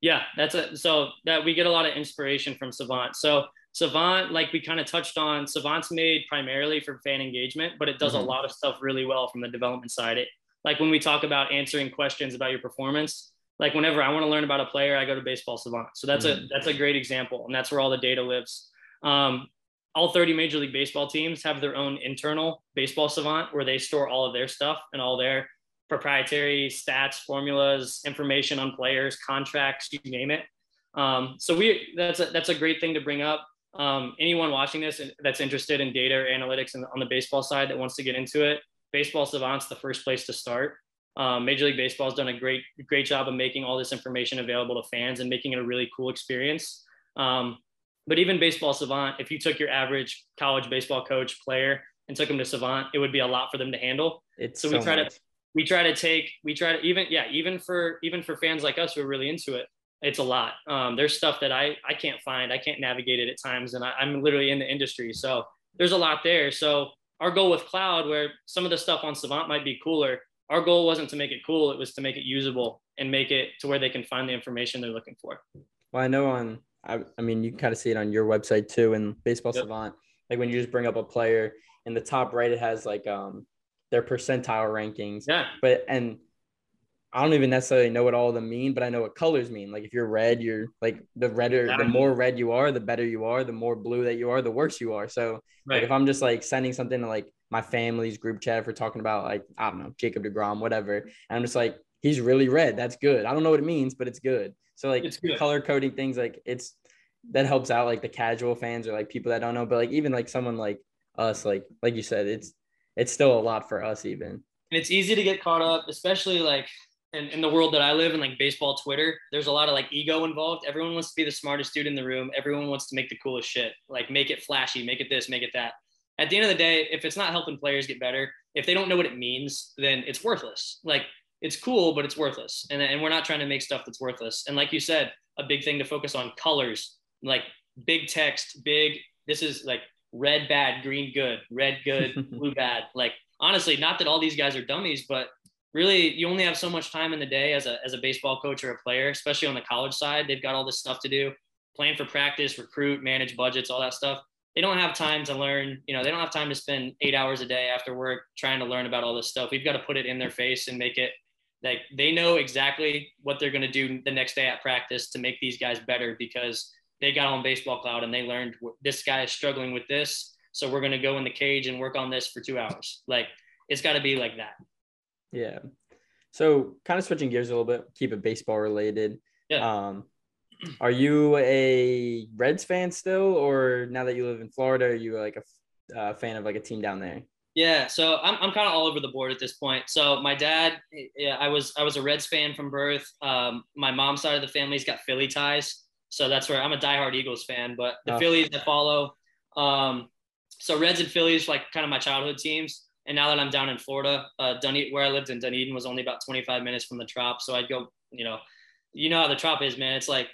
Yeah, that's a, so that we get a lot of inspiration from Savant. So Savant, like we kind of touched on, Savant's made primarily for fan engagement, but it does mm-hmm. a lot of stuff really well from the development side. It, like when we talk about answering questions about your performance, like whenever I want to learn about a player, I go to Baseball Savant. So that's mm-hmm. a, that's a great example. And that's where all the data lives. Um, all thirty Major League Baseball teams have their own internal Baseball Savant where they store all of their stuff and all their proprietary stats, formulas, information on players, contracts, you name it. Um, so we, that's a, that's a great thing to bring up. Um, anyone watching this that's interested in data or analytics and on the baseball side that wants to get into it, Baseball Savant's the first place to start. Um, Major League Baseball's done a great, great job of making all this information available to fans and making it a really cool experience. Um, but even Baseball Savant, if you took your average college baseball coach player and took them to Savant, it would be a lot for them to handle. It's so, so we try nice. to, we try to take, we try to even, yeah, even for, even for fans like us who are really into it, it's a lot. Um, there's stuff that I, I can't find. I can't navigate it at times. And I, I'm literally in the industry. So there's a lot there. So our goal with Cloud, where some of the stuff on Savant might be cooler, our goal wasn't to make it cool. It was to make it usable and make it to where they can find the information they're looking for. Well, I know on, I, I mean, you can kind of see it on your website too, and Baseball yep. Savant, like when you just bring up a player in the top right, it has like um, their percentile rankings. Yeah. But, and I don't even necessarily know what all of them mean, but I know what colors mean. Like if you're red, you're like the redder, the more red you are, the better you are, the more blue that you are, the worse you are. So right. like if I'm just like sending something to like my family's group chat for talking about like, I don't know, Jacob deGrom, whatever. And I'm just like, he's really red. That's good. I don't know what it means, but it's good. So like color coding things, like it's, that helps out like the casual fans or like people that don't know, but like even like someone like us, like, like you said, it's, it's still a lot for us even. And it's easy to get caught up, especially like, and in the world that I live in, like baseball Twitter, there's a lot of like ego involved. Everyone wants to be the smartest dude in the room. Everyone wants to make the coolest shit, like make it flashy, make it this, make it that. At the end of the day, if it's not helping players get better, if they don't know what it means, then it's worthless. Like it's cool, but it's worthless. And, and we're not trying to make stuff that's worthless. And like you said, a big thing to focus on, colors, like big text, big, this is like red, bad, green, good, red, good, blue, bad. Like, honestly, not that all these guys are dummies, but really, you only have so much time in the day as a as a baseball coach or a player, especially on the college side. They've got all this stuff to do, plan for practice, recruit, manage budgets, all that stuff. They don't have time to learn, you know, they don't have time to spend eight hours a day after work trying to learn about all this stuff. We've got to put it in their face and make it like they know exactly what they're going to do the next day at practice to make these guys better, because they got on Baseball Cloud and they learned this guy is struggling with this, so we're going to go in the cage and work on this for two hours. Like, it's got to be like that. Yeah. So kind of switching gears a little bit, keep it baseball related. Yeah. Um, are you a Reds fan still, or now that you live in Florida, are you like a uh, fan of like a team down there? Yeah. So I'm I'm kind of all over the board at this point. So my dad, yeah, I was, I was a Reds fan from birth. Um, my mom's side of the family's got Philly ties. So that's where I'm a diehard Eagles fan, but the oh. Phillies I follow. Um, so Reds and Phillies, like kind of my childhood teams. And now that I'm down in Florida, uh, Dunedin, where I lived in Dunedin was only about twenty-five minutes from the Trop. So I'd go, you know, you know how the Trop is, man. It's like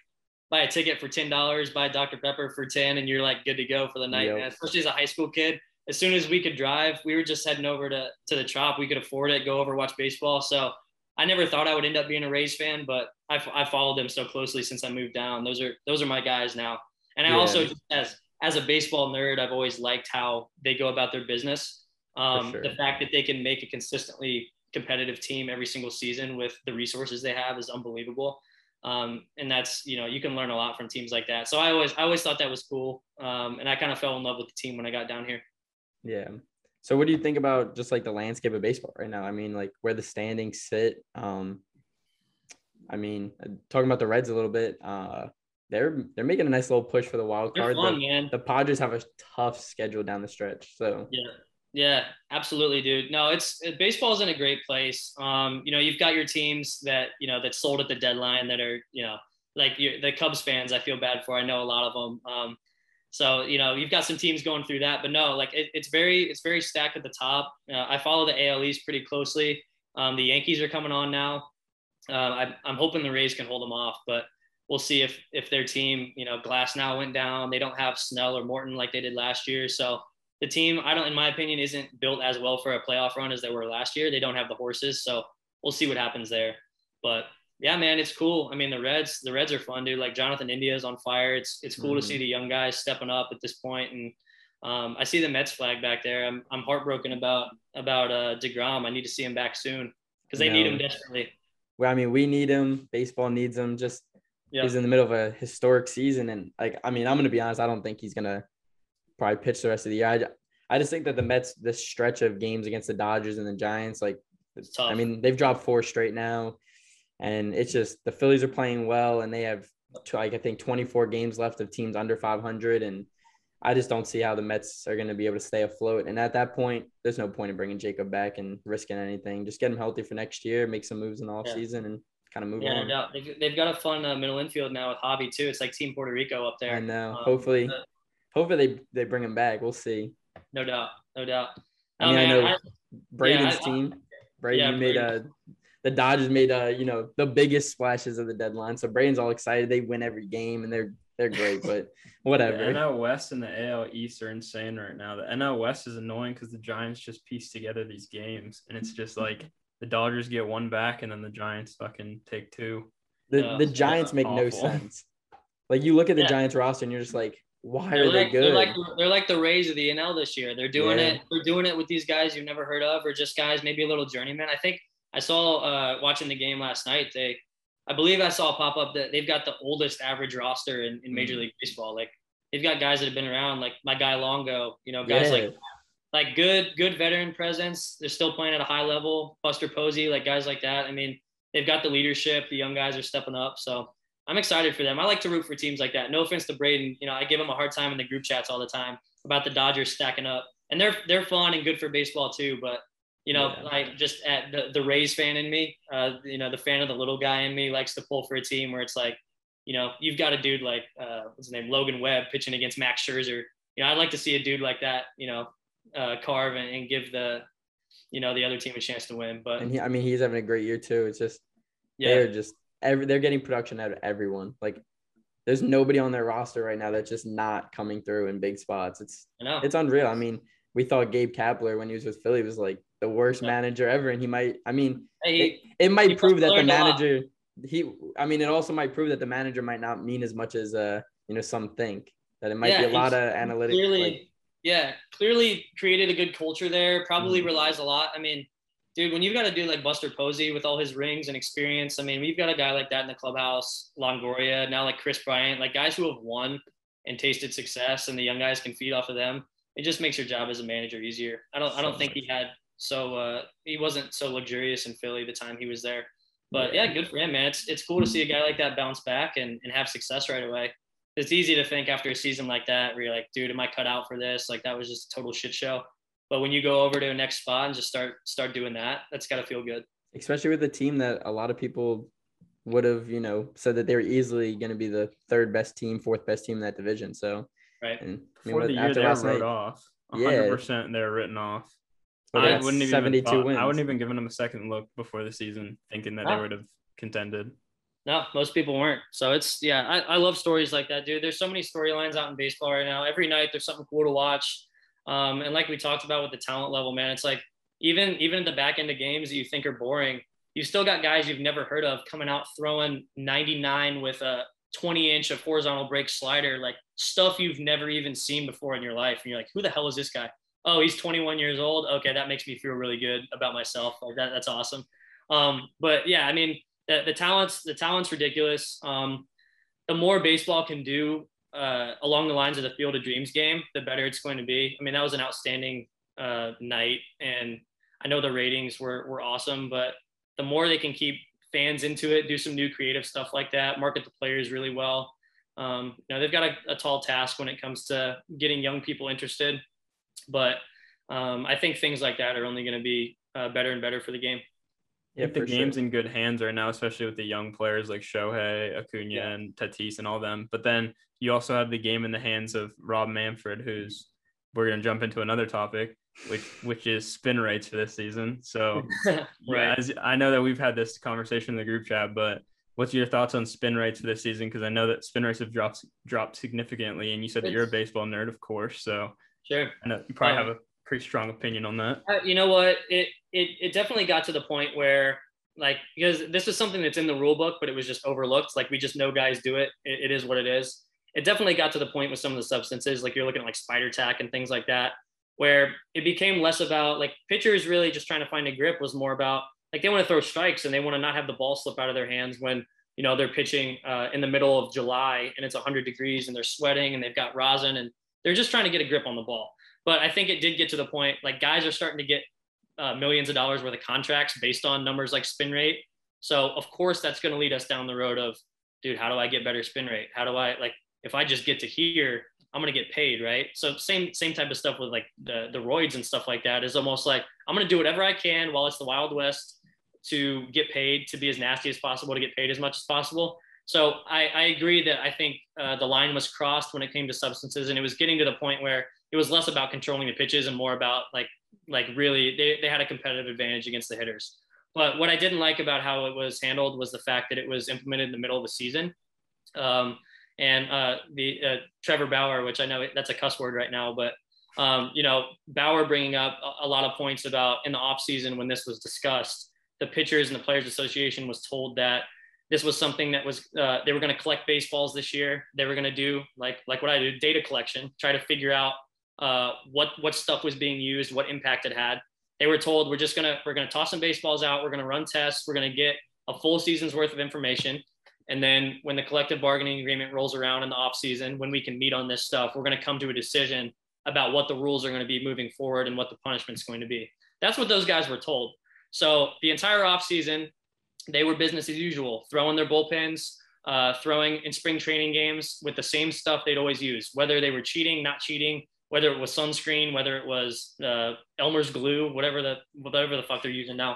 buy a ticket for ten dollars, buy a Doctor Pepper for ten, and you're like good to go for the night, yep. man. Especially as a high school kid, as soon as we could drive, we were just heading over to, to the Trop. We could afford it, go over, watch baseball. So I never thought I would end up being a Rays fan, but I, I followed them so closely since I moved down. Those are, those are my guys now. And I yeah. also, just as, as a baseball nerd, I've always liked how they go about their business. Um, sure. The fact that they can make a consistently competitive team every single season with the resources they have is unbelievable. Um, and that's, you know, you can learn a lot from teams like that. So I always, I always thought that was cool. Um, and I kind of fell in love with the team when I got down here. Yeah. So what do you think about just like the landscape of baseball right now? I mean, like where the standings sit. Um, I mean, talking about the Reds a little bit, uh, they're, they're making a nice little push for the wild card. Fun, the, man. the Padres have a tough schedule down the stretch. So yeah, yeah, absolutely, dude. No, it's baseball's in a great place. Um, you know, you've got your teams that, you know, that sold at the deadline that are, you know, like you're, the Cubs fans, I feel bad for, I know a lot of them. Um, So, you know, you've got some teams going through that, but no, like it, it's very, it's very stacked at the top. Uh, I follow the A L East pretty closely. Um, the Yankees are coming on now. Uh, I, I'm hoping the Rays can hold them off, but we'll see if, if their team, you know, Glasnow went down, they don't have Snell or Morton like they did last year. So the team, I don't, in my opinion, isn't built as well for a playoff run as they were last year. They don't have the horses. So we'll see what happens there, but yeah, man, it's cool. I mean, the Reds, the Reds are fun, dude. Like Jonathan India is on fire. It's it's cool mm-hmm. to see the young guys stepping up at this point. And um, I see the Mets flag back there. I'm I'm heartbroken about about uh, deGrom. I need to see him back soon because they no. need him desperately. Well, I mean, we need him. Baseball needs him. Just yep. he's in the middle of a historic season, and like I mean, I'm gonna be honest. I don't think he's gonna probably pitch the rest of the year. I I just think that the Mets, this stretch of games against the Dodgers and the Giants, like it's tough. I mean, they've dropped four straight now. And it's just the Phillies are playing well, and they have, like I think, twenty-four games left of teams under five hundred. And I just don't see how the Mets are going to be able to stay afloat. And at that point, there's no point in bringing Jacob back and risking anything. Just get him healthy for next year, make some moves in the offseason, yeah. and kind of move yeah, on. Yeah, no, they've got a fun uh, middle infield now with Javi, too. It's like Team Puerto Rico up there. I know. Um, hopefully, uh, hopefully they, they bring him back. We'll see. No doubt. No doubt. I mean, oh, man, I know I, Braden's yeah, I, team. Braden yeah, made a – The Dodgers made, uh, you know, the biggest splashes of the deadline. So Braden's all excited. They win every game, and they're they're great. But whatever. The N L West and the A L East are insane right now. The N L West is annoying because the Giants just piece together these games, and it's just like the Dodgers get one back, and then the Giants fucking take two. The uh, the Giants make awful. no sense. Like you look at the yeah. Giants roster, and you're just like, why they're are like, they good? They're like, they're like the Rays of the N L this year. They're doing yeah. it. They're doing it with these guys you've never heard of, or just guys maybe a little journeyman. I think. I saw uh, watching the game last night, they, I believe I saw pop up that they've got the oldest average roster in, in Major League Baseball. Like they've got guys that have been around, like my guy Longo, you know, guys yeah. like, like good, good veteran presence. They're still playing at a high level. Buster Posey, like guys like that. I mean, they've got the leadership. The young guys are stepping up. So I'm excited for them. I like to root for teams like that. No offense to Braden. You know, I give him a hard time in the group chats all the time about the Dodgers stacking up, and they're, they're fun and good for baseball too, but you know, yeah. like just at the, the Rays fan in me, uh, you know, the fan of the little guy in me likes to pull for a team where it's like, you know, you've got a dude like, uh, what's his name, Logan Webb pitching against Max Scherzer. You know, I'd like to see a dude like that, you know, uh, carve and, and give the, you know, the other team a chance to win. But and he, I mean, he's having a great year too. It's just, yeah. they're just, every, they're getting production out of everyone. Like there's nobody on their roster right now that's just not coming through in big spots. It's, I know. It's unreal. I mean, we thought Gabe Kapler when he was with Philly was like, the worst yeah. manager ever. And he might, I mean, hey, it, it might prove that the manager, he, I mean, it also might prove that the manager might not mean as much as, uh, you know, some think that it might yeah, be a lot of analytics. Clearly, like, yeah, clearly created a good culture there. Probably mm-hmm. relies a lot. I mean, dude, when you've got a dude like Buster Posey with all his rings and experience, I mean, we've got a guy like that in the clubhouse, Longoria, now like Chris Bryant, like guys who have won and tasted success and the young guys can feed off of them. It just makes your job as a manager easier. I don't, so I don't think much. he had, So uh, he wasn't so luxurious in Philly the time he was there. But, yeah, good for him, man. It's it's cool to see a guy like that bounce back and, and have success right away. It's easy to think after a season like that where you're like, dude, am I cut out for this? Like, that was just a total shit show. But when you go over to a next spot and just start start doing that, that's got to feel good. Especially with a team that a lot of people would have, you know, said that they were easily going to be the third best team, fourth best team in that division. So, right. And, I mean, the after year last night, off, one hundred percent yeah. they're written off. I wouldn't have even thought, wins. I wouldn't even given them a second look before the season, thinking that no. they would have contended. No, most people weren't. So it's yeah, I, I love stories like that, dude. There's so many storylines out in baseball right now. Every night there's something cool to watch. Um, and like we talked about with the talent level, man, it's like even even at the back end of games that you think are boring, you've still got guys you've never heard of coming out throwing ninety-nine with a twenty inch of horizontal break slider, like stuff you've never even seen before in your life. And you're like, who the hell is this guy? Oh, he's twenty-one years old. Okay, that makes me feel really good about myself. Like that, that's awesome. Um, but yeah, I mean, the, the talent's the talent's ridiculous. Um, the more baseball can do uh, along the lines of the Field of Dreams game, the better it's going to be. I mean, that was an outstanding uh, night, and I know the ratings were were awesome. But the more they can keep fans into it, do some new creative stuff like that, market the players really well. Um, you know, they've got a, a tall task when it comes to getting young people interested. But um, I think things like that are only going to be uh, better and better for the game. If the game's sure. in good hands right now, especially with the young players like Shohei, Acuna, yeah. and Tatis and all them. But then you also have the game in the hands of Rob Manfred, who's we're going to jump into another topic, which which is spin rates for this season. So right. yeah, as, I know that we've had this conversation in the group chat, but what's your thoughts on spin rates for this season? Because I know that spin rates have dropped, dropped significantly, and you said that you're a baseball nerd, of course. So sure. I know you probably um, have a pretty strong opinion on that. Uh, you know what? It, it it definitely got to the point where, like, because this is something that's in the rule book, but it was just overlooked. Like, we just know guys do it. It, it is what it is. It definitely got to the point with some of the substances, like you're looking at like spider tack and things like that, where it became less about like pitchers really just trying to find a grip, was more about like they want to throw strikes and they want to not have the ball slip out of their hands when, you know, they're pitching uh, in the middle of July and it's one hundred degrees and they're sweating and they've got rosin and they're just trying to get a grip on the ball. But I think it did get to the point, like guys are starting to get uh, millions of dollars worth of contracts based on numbers like spin rate. So of course that's going to lead us down the road of, dude, how do I get better spin rate? How do I, like, if I just get to here, I'm going to get paid. Right. So same, same type of stuff with like the, the roids and stuff like that is almost like, I'm going to do whatever I can while it's the Wild West to get paid, to be as nasty as possible, to get paid as much as possible. So I, I agree that I think uh, the line was crossed when it came to substances, and it was getting to the point where it was less about controlling the pitches and more about like, like really they, they had a competitive advantage against the hitters. But what I didn't like about how it was handled was the fact that it was implemented in the middle of the season. Um, and uh, the uh, Trevor Bauer, which I know that's a cuss word right now, but um, you know, Bauer bringing up a, a lot of points about in the off season when this was discussed, the pitchers and the Players Association was told that this was something that was, uh, they were going to collect baseballs this year. They were going to do like, like what I do, data collection, try to figure out uh, what, what stuff was being used, what impact it had. They were told, we're just going to, we're going to toss some baseballs out. We're going to run tests. We're going to get a full season's worth of information. And then when the collective bargaining agreement rolls around in the off season, when we can meet on this stuff, we're going to come to a decision about what the rules are going to be moving forward and what the punishment's going to be. That's what those guys were told. So the entire off season, they were business as usual, throwing their bullpens, uh, throwing in spring training games with the same stuff they'd always use, whether they were cheating, not cheating, whether it was sunscreen, whether it was uh, Elmer's glue, whatever the whatever the fuck they're using now.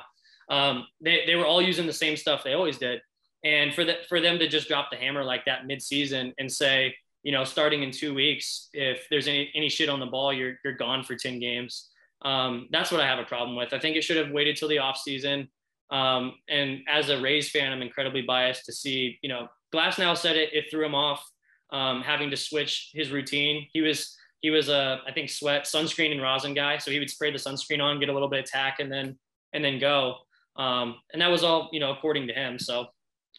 Um, they, they were all using the same stuff they always did. And for, the, for them to just drop the hammer like that midseason and say, you know, starting in two weeks, if there's any, any shit on the ball, you're, you're gone for ten games. Um, that's what I have a problem with. I think it should have waited till the offseason. Um, and as a Rays fan, I'm incredibly biased to see, you know, Glasnow said it, it threw him off, um, having to switch his routine. He was, he was a, I think sweat, sunscreen and rosin guy. So he would spray the sunscreen on, get a little bit of tack and then, and then go. Um, and that was all, you know, according to him. So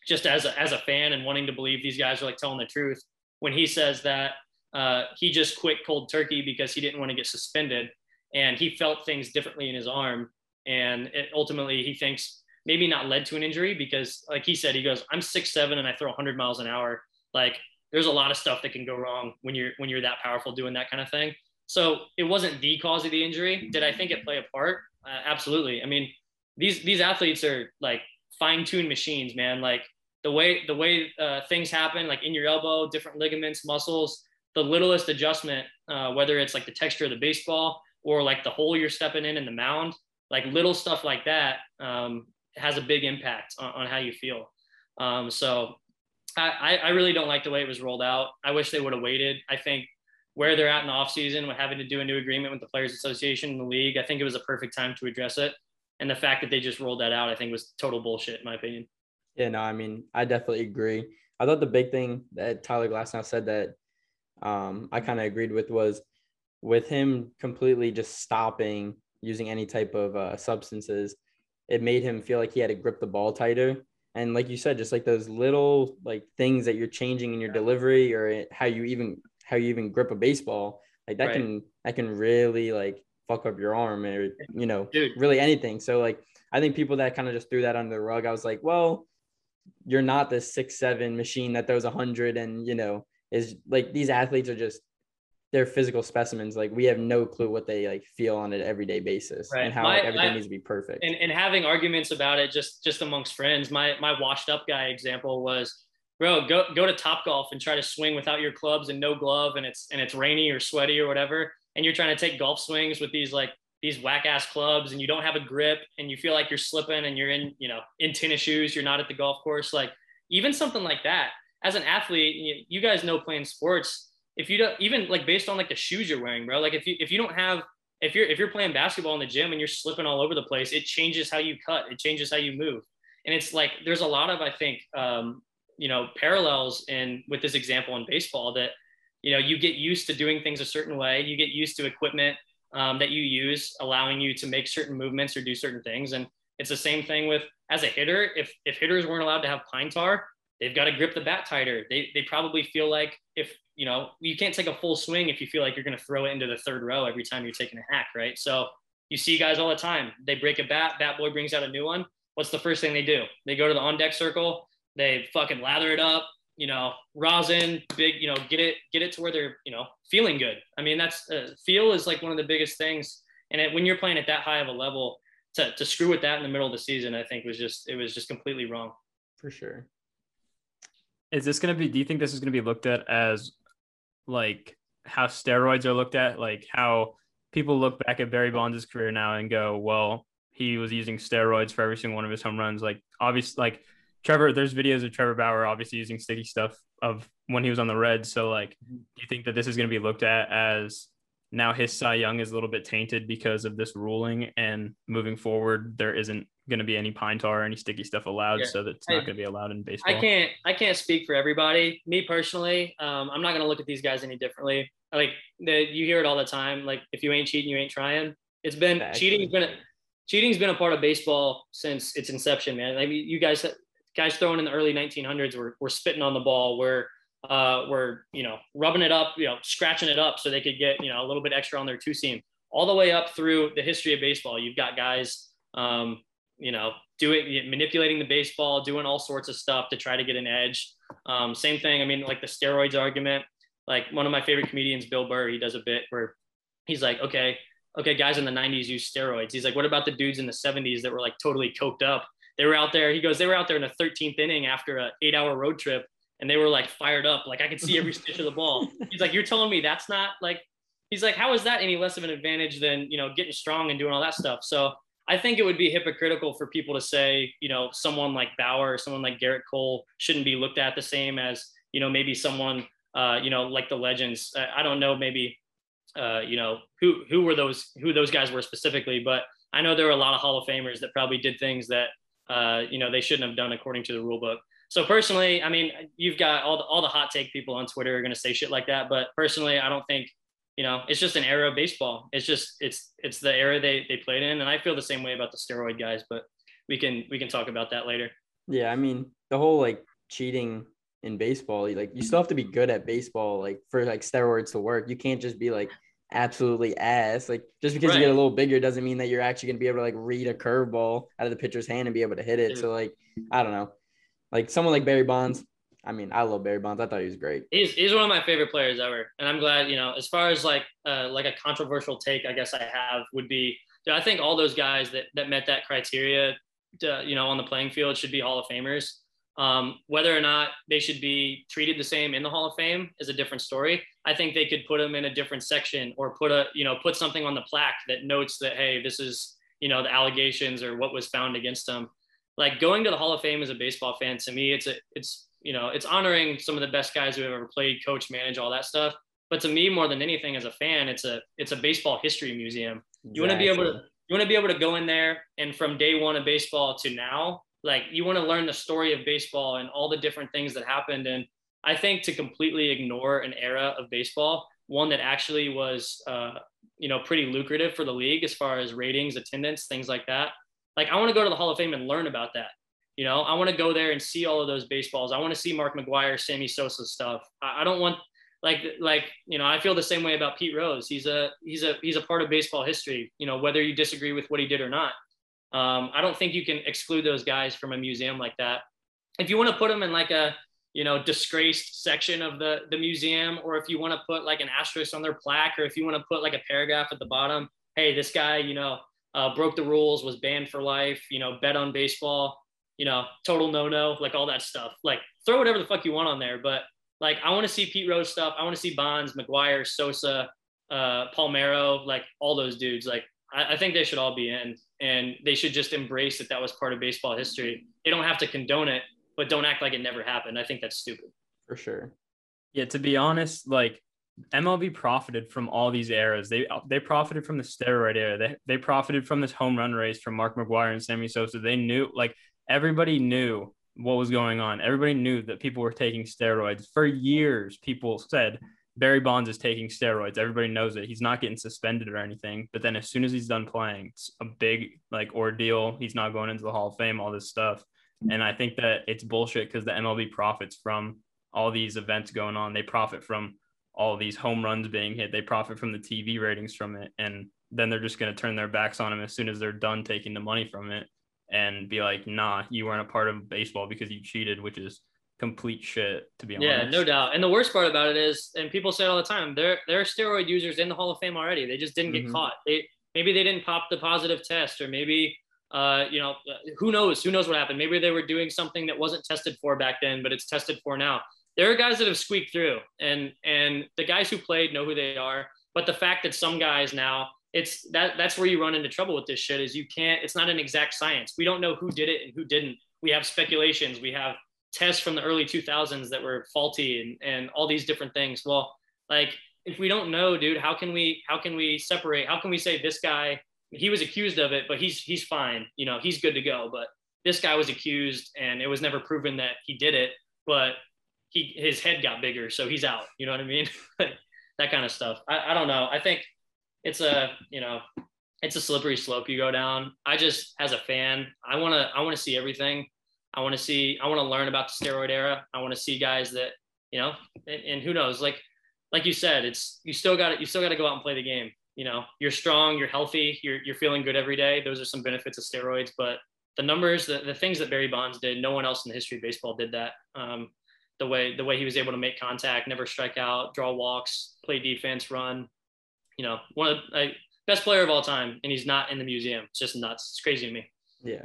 just as a, as a fan and wanting to believe these guys are like telling the truth, when he says that, uh, he just quit cold turkey because he didn't want to get suspended and he felt things differently in his arm. And it ultimately he thinks, maybe not led to an injury because like he said, he goes, I'm six, seven, and I throw a hundred miles an hour. Like there's a lot of stuff that can go wrong when you're, when you're that powerful doing that kind of thing. So it wasn't the cause of the injury. Did I think it play a part? Uh, absolutely. I mean, these, these athletes are like fine tuned machines, man. Like the way, the way uh, things happen, like in your elbow, different ligaments, muscles, the littlest adjustment, uh, whether it's like the texture of the baseball or like the hole you're stepping in in the mound, like little stuff like that. Um, has a big impact on, on how you feel. Um, so I, I really don't like the way it was rolled out. I wish they would have waited. I think where they're at in the offseason with having to do a new agreement with the Players Association and the league, I think it was a perfect time to address it. And the fact that they just rolled that out, I think was total bullshit in my opinion. Yeah, no, I mean, I definitely agree. I thought the big thing that Tyler Glasnow said that um, I kind of agreed with was with him completely just stopping using any type of uh, substances, it made him feel like he had to grip the ball tighter. And like you said, just like those little like things that you're changing in your delivery or how you even how you even grip a baseball, like that right. can that can really like fuck up your arm or, you know, Dude. really anything. So like I think people that kind of just threw that under the rug, I was like, well, you're not this six, seven machine that throws a hundred and, you know, is like these athletes are just, they're physical specimens. Like we have no clue what they like feel on an everyday basis right. and how my, like, everything my, needs to be perfect. And, and having arguments about it, just, just amongst friends, my, my washed up guy example was, bro, go, go to Topgolf and try to swing without your clubs and no glove. And it's, and it's rainy or sweaty or whatever. And you're trying to take golf swings with these, like these whack ass clubs, and you don't have a grip and you feel like you're slipping and you're in, you know, in tennis shoes, you're not at the golf course. Like even something like that as an athlete, you, you guys know playing sports, if you don't even like based on like the shoes you're wearing, bro, like if you, if you don't have, if you're, if you're playing basketball in the gym and you're slipping all over the place, it changes how you cut, it changes how you move. And it's like, there's a lot of, I think, um, you know, parallels in with this example in baseball that, you know, you get used to doing things a certain way, you get used to equipment um, that you use, allowing you to make certain movements or do certain things. And it's the same thing with as a hitter, if, if hitters weren't allowed to have pine tar, they've got to grip the bat tighter. They, they probably feel like if, you know, you can't take a full swing if you feel like you're going to throw it into the third row every time you're taking a hack, right? So you see guys all the time, they break a bat, bat boy brings out a new one. What's the first thing they do? They go to the on-deck circle, they fucking lather it up, you know, rosin, big, you know, get it, get it to where they're, you know, feeling good. I mean, that's uh, feel is like one of the biggest things. And it, when you're playing at that high of a level to, to screw with that in the middle of the season, I think was just, it was just completely wrong. For sure. Is this going to be, do you think this is going to be looked at as like how steroids are looked at? Like how people look back at Barry Bonds' career now and go, well, he was using steroids for every single one of his home runs. Like obviously, like, Trevor, there's videos of Trevor Bauer obviously using sticky stuff of when he was on the Reds. So, like, do you think that this is going to be looked at as now his Cy Young is a little bit tainted because of this ruling, and moving forward, there isn't going to be any pine tar or any sticky stuff allowed, yeah. so that it's not I, going to be allowed in baseball? I can't, I can't speak for everybody. Me personally, um, I'm not going to look at these guys any differently. Like, the, you hear it all the time. Like, if you ain't cheating, you ain't trying. It's been Back cheating's been a, cheating's been a part of baseball since its inception, man. Like, you guys. Guys throwing in the early nineteen hundreds were, were spitting on the ball, were, uh, were, you know, rubbing it up, you know, scratching it up so they could get, you know, a little bit extra on their two seam. All the way up through the history of baseball, you've got guys, um, you know, doing, manipulating the baseball, doing all sorts of stuff to try to get an edge. Um, same thing. I mean, like the steroids argument, like one of my favorite comedians, Bill Burr, he does a bit where he's like, okay, okay, guys in the nineties use steroids. He's like, what about the dudes in the seventies that were like totally coked up? They were out there, he goes, they were out there in the thirteenth inning after an eight hour road trip. And they were like fired up. Like I could see every stitch of the ball. He's like, you're telling me that's not like, he's like, how is that any less of an advantage than, you know, getting strong and doing all that stuff? So I think it would be hypocritical for people to say, you know, someone like Bauer, or someone like Garrett Cole shouldn't be looked at the same as, you know, maybe someone, uh, you know, like the legends. I, I don't know, maybe, uh, you know, who, who were those, who those guys were specifically, but I know there were a lot of Hall of Famers that probably did things that, Uh, you know, they shouldn't have done according to the rule book. So personally, I mean, you've got all the, all the hot take people on Twitter are going to say shit like that. But personally, I don't think, you know, it's just an era of baseball. It's just, it's, it's the era they, they played in. And I feel the same way about the steroid guys, but we can, we can talk about that later. Yeah. I mean, the whole like cheating in baseball, like you still have to be good at baseball, like for like steroids to work. You can't just be like absolutely ass. Like just because right. you get a little bigger doesn't mean that you're actually gonna be able to like read a curveball out of the pitcher's hand and be able to hit it. So like I don't know, like someone like Barry Bonds. I mean, I love Barry Bonds. I thought he was great. He's he's one of my favorite players ever, and I'm glad. You know, as far as like uh, like a controversial take, I guess I have would be. I think all those guys that that met that criteria, to, you know, on the playing field should be Hall of Famers. Um, whether or not they should be treated the same in the Hall of Fame is a different story. I think they could put them in a different section or put a, you know, put something on the plaque that notes that, hey, this is, you know, the allegations or what was found against them. Like going to the Hall of Fame as a baseball fan, to me, it's, a, it's, you know, it's honoring some of the best guys who have ever played, coach, manage, all that stuff. But to me, more than anything, as a fan, it's a, it's a baseball history museum. You want to be able to, you want to be able to go in there and from day one of baseball to now, like you want to learn the story of baseball and all the different things that happened. And I think to completely ignore an era of baseball one that actually was, uh, you know, pretty lucrative for the league as far as ratings, attendance, things like that. Like, I want to go to the Hall of Fame and learn about that. You know, I want to go there and see all of those baseballs. I want to see Mark McGwire, Sammy Sosa stuff. I, I don't want like, like, you know, I feel the same way about Pete Rose. He's a, he's a, he's a part of baseball history, you know, whether you disagree with what he did or not. Um, I don't think you can exclude those guys from a museum like that. If you want to put them in like a, you know, disgraced section of the, the museum, or if you want to put like an asterisk on their plaque, or if you want to put like a paragraph at the bottom, hey, this guy, you know, uh, broke the rules, was banned for life, you know, bet on baseball, you know, total no-no, like all that stuff, like throw whatever the fuck you want on there. But like, I want to see Pete Rose stuff. I want to see Bonds, McGwire, Sosa, uh, Palmeiro, like all those dudes. Like, I, I think they should all be in, and they should just embrace that that was part of baseball history. They don't have to condone it, but don't act like it never happened. I think that's stupid. For sure. Yeah, to be honest, like M L B profited from all these eras. They they profited from the steroid era. They they profited from this home run race from Mark McGwire and Sammy Sosa. They knew, like everybody knew what was going on. Everybody knew that people were taking steroids. For years, people said Barry Bonds is taking steroids. Everybody knows it. He's not getting suspended or anything. But then as soon as he's done playing, it's a big like ordeal. He's not going into the Hall of Fame, all this stuff. And I think that it's bullshit because the M L B profits from all these events going on. They profit from all these home runs being hit. They profit from the T V ratings from it. And then they're just going to turn their backs on them as soon as they're done taking the money from it and be like, nah, you weren't a part of baseball because you cheated, which is complete shit, to be honest. Yeah, no doubt. And the worst part about it is, and people say it all the time, there, there are steroid users in the Hall of Fame already. They just didn't get mm-hmm. caught. They Maybe they didn't pop the positive test, or maybe – Uh, you know, who knows, who knows what happened. Maybe they were doing something that wasn't tested for back then, but it's tested for now. There are guys that have squeaked through, and, and the guys who played know who they are. But the fact that some guys now, it's that that's where you run into trouble with this shit, is you can't, it's not an exact science. We don't know who did it and who didn't. We have speculations. We have tests from the early two thousands that were faulty and, and all these different things. Well, like, if we don't know, dude, how can we, how can we separate? How can we say this guy, he was accused of it, but he's, he's fine. You know, he's good to go. But this guy was accused and it was never proven that he did it, but he, his head got bigger, so he's out. You know what I mean? That kind of stuff. I, I don't know. I think it's a, you know, it's a slippery slope you go down. I just, as a fan, I want to, I want to see everything. I want to see, I want to learn about the steroid era. I want to see guys that, you know, and, and who knows, like, like you said, it's, you still got it. You still got to go out and play the game. You know, you're strong, you're healthy, you're you're feeling good every day. Those are some benefits of steroids. But the numbers, the, the things that Barry Bonds did, no one else in the history of baseball did that. Um, the way the way he was able to make contact, never strike out, draw walks, play defense, run. You know, one of the like, best player of all time, and he's not in the museum. It's just nuts. It's crazy to me. Yeah.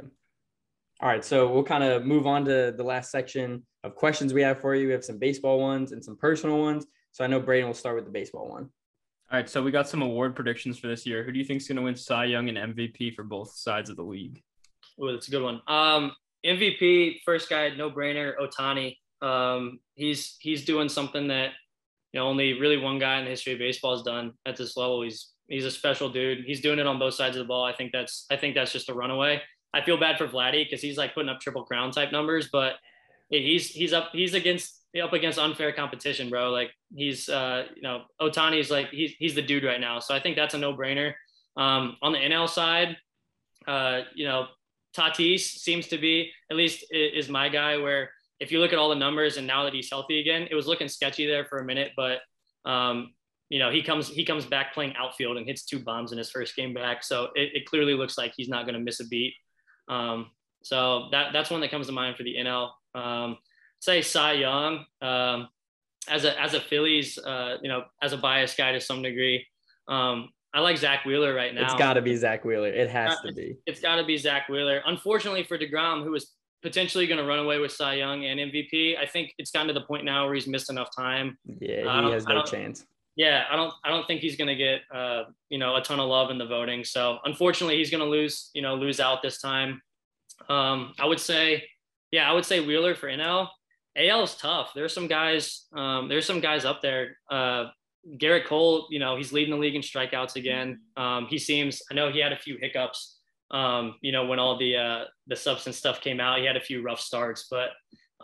All right, so we'll kind of move on to the last section of questions we have for you. We have some baseball ones and some personal ones. So I know Braden will start with the baseball one. All right, so we got some award predictions for this year. Who do you think is going to win Cy Young and M V P for both sides of the league? Oh, that's a good one. Um, M V P, first guy, no-brainer, Ohtani. Um, he's he's doing something that, you know, only really one guy in the history of baseball has done at this level. He's he's a special dude. He's doing it on both sides of the ball. I think that's I think that's just a runaway. I feel bad for Vladdy because he's like putting up triple crown type numbers, but he's he's up he's against. up against unfair competition, bro. Like he's, uh, you know, Ohtani's like, he's, he's the dude right now. So I think that's a no brainer. Um, on the N L side, uh, you know, Tatis seems to be, at least is my guy, where if you look at all the numbers and now that he's healthy again, it was looking sketchy there for a minute, but um, you know, he comes, he comes back playing outfield and hits two bombs in his first game back. So it, it clearly looks like he's not going to miss a beat. Um, so that that's one that comes to mind for the N L. Um, say Cy Young, um, as a, as a Phillies, uh, you know, as a biased guy to some degree, um, I like Zach Wheeler right now. It's gotta be Zach Wheeler. It has it's, to be, it's gotta be Zach Wheeler. Unfortunately for DeGrom, who was potentially going to run away with Cy Young and M V P. I think it's gotten to the point now where he's missed enough time. Yeah. He has no chance. Yeah. I don't, I don't think he's going to get, uh, you know, a ton of love in the voting. So unfortunately he's going to lose, you know, lose out this time. Um, I would say, yeah, I would say Wheeler for N L. A L is tough. There's some guys, um, there's some guys up there. Uh, Garrett Cole, you know, he's leading the league in strikeouts again. Um, he seems, I know he had a few hiccups, um, you know, when all the, uh, the substance stuff came out, he had a few rough starts, but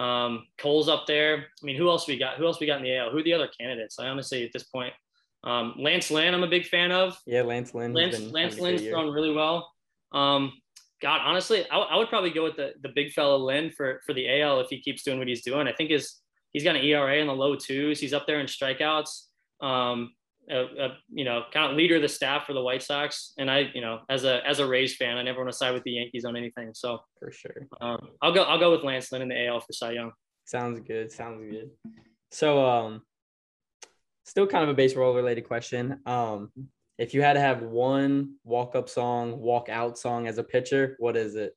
um, Cole's up there. I mean, who else we got, who else we got in the A L? Who are the other candidates? I honestly, at this point, Um, Lance Lynn, I'm a big fan of. Yeah, Lance Lynn. Lance, Lance Lynn's thrown really well. Um, God, honestly, I, I would probably go with the, the big fella Lynn for, for the A L if he keeps doing what he's doing. I think his, he's got an E R A in the low twos. He's up there in strikeouts. Um, a, a, you know, kind of leader of the staff for the White Sox. And I, you know, as a as a Rays fan, I never want to side with the Yankees on anything. So for sure, um, I'll go I'll go with Lance Lynn in the A L for Cy Young. Sounds good. Sounds good. So, um, still kind of a baseball related question. Um, if you had to have one walk-up song, walk-out song as a pitcher, what is it?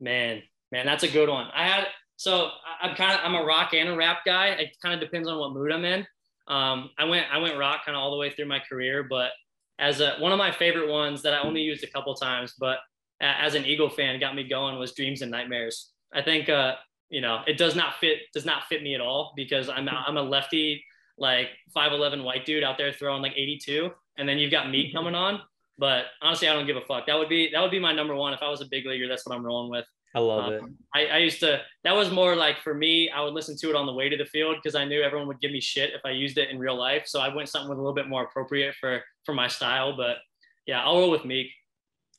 Man, man, that's a good one. I had, so I'm kind of, I'm a rock and a rap guy. It kind of depends on what mood I'm in. Um, I went, I went rock kind of all the way through my career, but as a, one of my favorite ones that I only used a couple times, but as an Eagle fan got me going was Dreams and Nightmares. I think, uh, you know, it does not fit, does not fit me at all because I'm, I'm a lefty, like five eleven white dude out there throwing like eighty-two. And then you've got me coming on, but honestly, I don't give a fuck. That would be, that would be my number one. If I was a big leaguer, that's what I'm rolling with. I love um, it. I, I used to, that was more like for me, I would listen to it on the way to the field because I knew everyone would give me shit if I used it in real life. So I went something with a little bit more appropriate for, for my style, but yeah, I'll roll with Meek.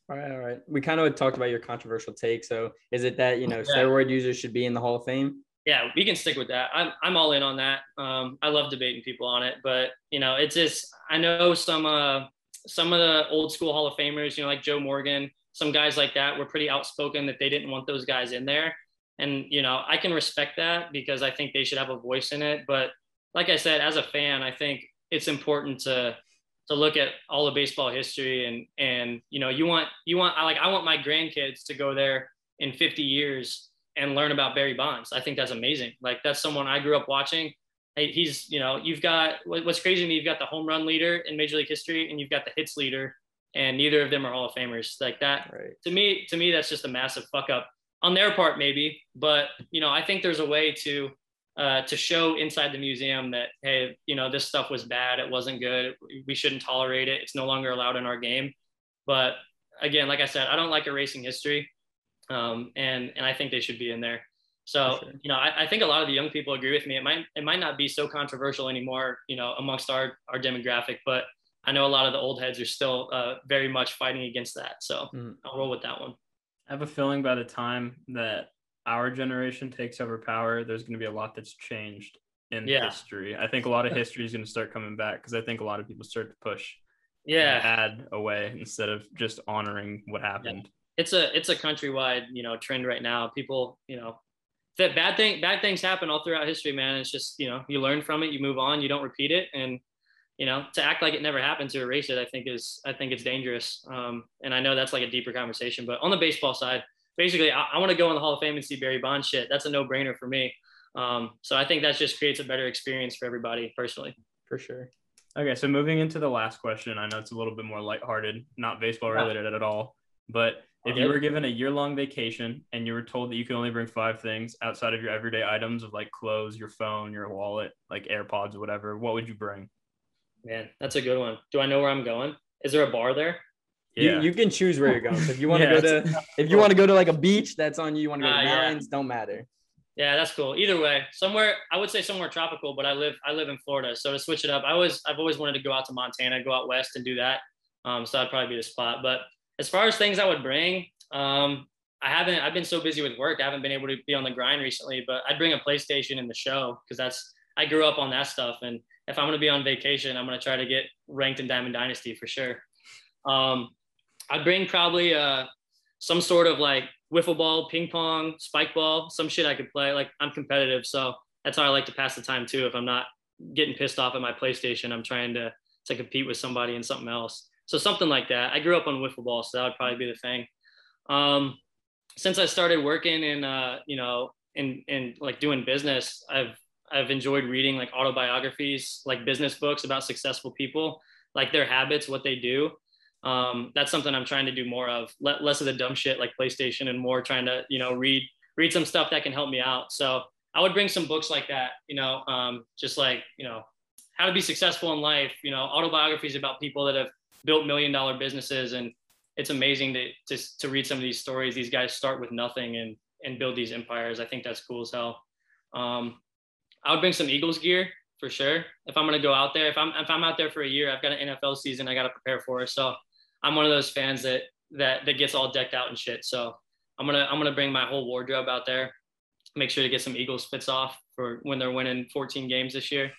All right. All right. We kind of talked about your controversial take. So is it that, you know, yeah. steroid users should be in the Hall of Fame? Yeah, we can stick with that. I'm I'm all in on that. Um, I love debating people on it, but you know, it's just I know some uh some of the old school Hall of Famers, you know, like Joe Morgan, some guys like that were pretty outspoken that they didn't want those guys in there, and you know, I can respect that because I think they should have a voice in it. But like I said, as a fan, I think it's important to to look at all of baseball history and and you know, you want you want I like I want my grandkids to go there in fifty years. And learn about Barry Bonds. I think that's amazing. Like that's someone I grew up watching. He's, you know, you've got, what's crazy to me, you've got the home run leader in Major League history and you've got the hits leader and neither of them are Hall of Famers like that. Right. To me, to me, that's just a massive fuck up on their part maybe, but you know, I think there's a way to, uh, to show inside the museum that, hey, you know, this stuff was bad. It wasn't good. We shouldn't tolerate it. It's no longer allowed in our game. But again, like I said, I don't like erasing history. Um, and, and I think they should be in there. So, sure. you know, I, I think a lot of the young people agree with me. It might, it might not be so controversial anymore, you know, amongst our, our demographic, but I know a lot of the old heads are still uh, very much fighting against that. So mm. I'll roll with that one. I have a feeling by the time that our generation takes over power, there's going to be a lot that's changed in yeah. history. I think a lot of history is going to start coming back because I think a lot of people start to push yeah. add away instead of just honoring what happened. Yeah. It's a it's a countrywide, you know, trend right now. People, you know, that bad thing bad things happen all throughout history, man. It's just, you know, you learn from it, you move on, you don't repeat it, and you know, to act like it never happened, to erase it, I think is I think it's dangerous. Um, and I know that's like a deeper conversation, but on the baseball side, basically, I, I want to go in the Hall of Fame and see Barry Bonds shit. That's a no brainer for me. Um, so I think that just creates a better experience for everybody, personally. For sure. Okay, so moving into the last question, I know it's a little bit more lighthearted, not baseball related yeah. at all, but if you were given a year-long vacation and you were told that you could only bring five things outside of your everyday items of like clothes, your phone, your wallet, like AirPods or whatever, what would you bring? Man, that's a good one. Do I know where I'm going? Is there a bar there? Yeah. You, you can choose where you're going. So if you want to yeah, go to, if you want to go to like a beach, that's on you. You want to go to uh, mountains, yeah. don't matter. Yeah, that's cool. Either way, somewhere, I would say somewhere tropical, but I live, I live in Florida. So to switch it up, I was, I've always wanted to go out to Montana, go out west and do that. Um, so that'd probably be the spot, but as far as things I would bring, um, I haven't, I've been so busy with work. I haven't been able to be on the grind recently, but I'd bring a PlayStation in the show because that's, I grew up on that stuff. And if I'm going to be on vacation, I'm going to try to get ranked in Diamond Dynasty for sure. Um, I'd bring probably uh, some sort of like wiffle ball, ping pong, spike ball, some shit I could play. Like I'm competitive. So that's how I like to pass the time too. If I'm not getting pissed off at my PlayStation, I'm trying to, to compete with somebody in something else. So something like that. I grew up on wiffle ball, so that would probably be the thing. Um, since I started working in, uh, you know, in, in like doing business, I've, I've enjoyed reading like autobiographies, like business books about successful people, like their habits, what they do. Um, that's something I'm trying to do more of, le- less of the dumb shit like PlayStation and more trying to, you know, read, read some stuff that can help me out. So I would bring some books like that, you know, um, just like, you know, how to be successful in life, you know, autobiographies about people that have built million dollar businesses. And it's amazing to, to, to read some of these stories. These guys start with nothing and, and build these empires. I think that's cool as hell. Um, I would bring some Eagles gear. for sure. If I'm going to go out there, if I'm, if I'm out there for a year, I've got an N F L season I got to prepare for. So I'm one of those fans that, that, that gets all decked out and shit. So I'm going to, I'm going to bring my whole wardrobe out there, make sure to get some Eagles fits off for when they're winning fourteen games this year.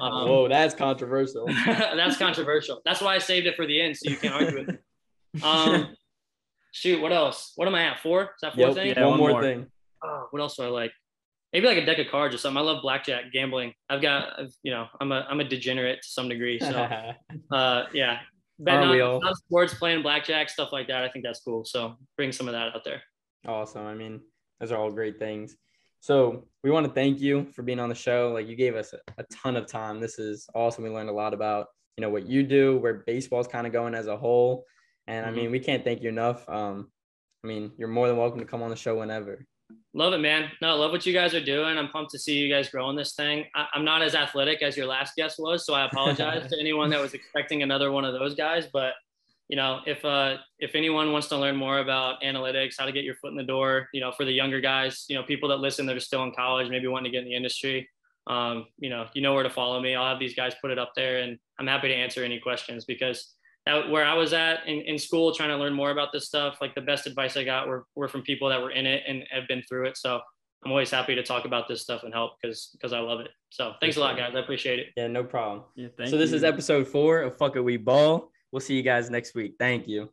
Um, Whoa, that's controversial. That's controversial. That's why I saved it for the end. So you can't argue with me. Um, shoot. What else? What am I at? Four? Is that four yep, thing? Yeah, one, one more, more thing. Oh, what else do I like? Maybe like a deck of cards or something. I love blackjack, gambling. I've got, you know, I'm a, I'm a degenerate to some degree. So uh, yeah. Betting on sports, playing blackjack, stuff like that. I think that's cool. So bring some of that out there. Awesome. I mean, those are all great things. So we want to thank you for being on the show. Like, you gave us a, a ton of time. This is awesome. We learned a lot about, you know, what you do, where baseball's kind of going as a whole. And mm-hmm. I mean, we can't thank you enough. Um, I mean, you're more than welcome to come on the show whenever. Love it, man. No, I love what you guys are doing. I'm pumped to see you guys growing this thing. I, I'm not as athletic as your last guest was, so I apologize to anyone that was expecting another one of those guys. But, you know, if uh, if anyone wants to learn more about analytics, how to get your foot in the door, you know, for the younger guys, you know, people that listen that are still in college, maybe wanting to get in the industry, um, you know, you know where to follow me. I'll have these guys put it up there, and I'm happy to answer any questions, because that, where I was at in, in school trying to learn more about this stuff, like the best advice I got were, were from people that were in it and have been through it. So I'm always happy to talk about this stuff and help, because because I love it. So thanks a lot, guys. I appreciate it. Yeah, no problem. Yeah, thank so you. This is episode four of Fuck It We Ball. We'll see you guys next week. Thank you.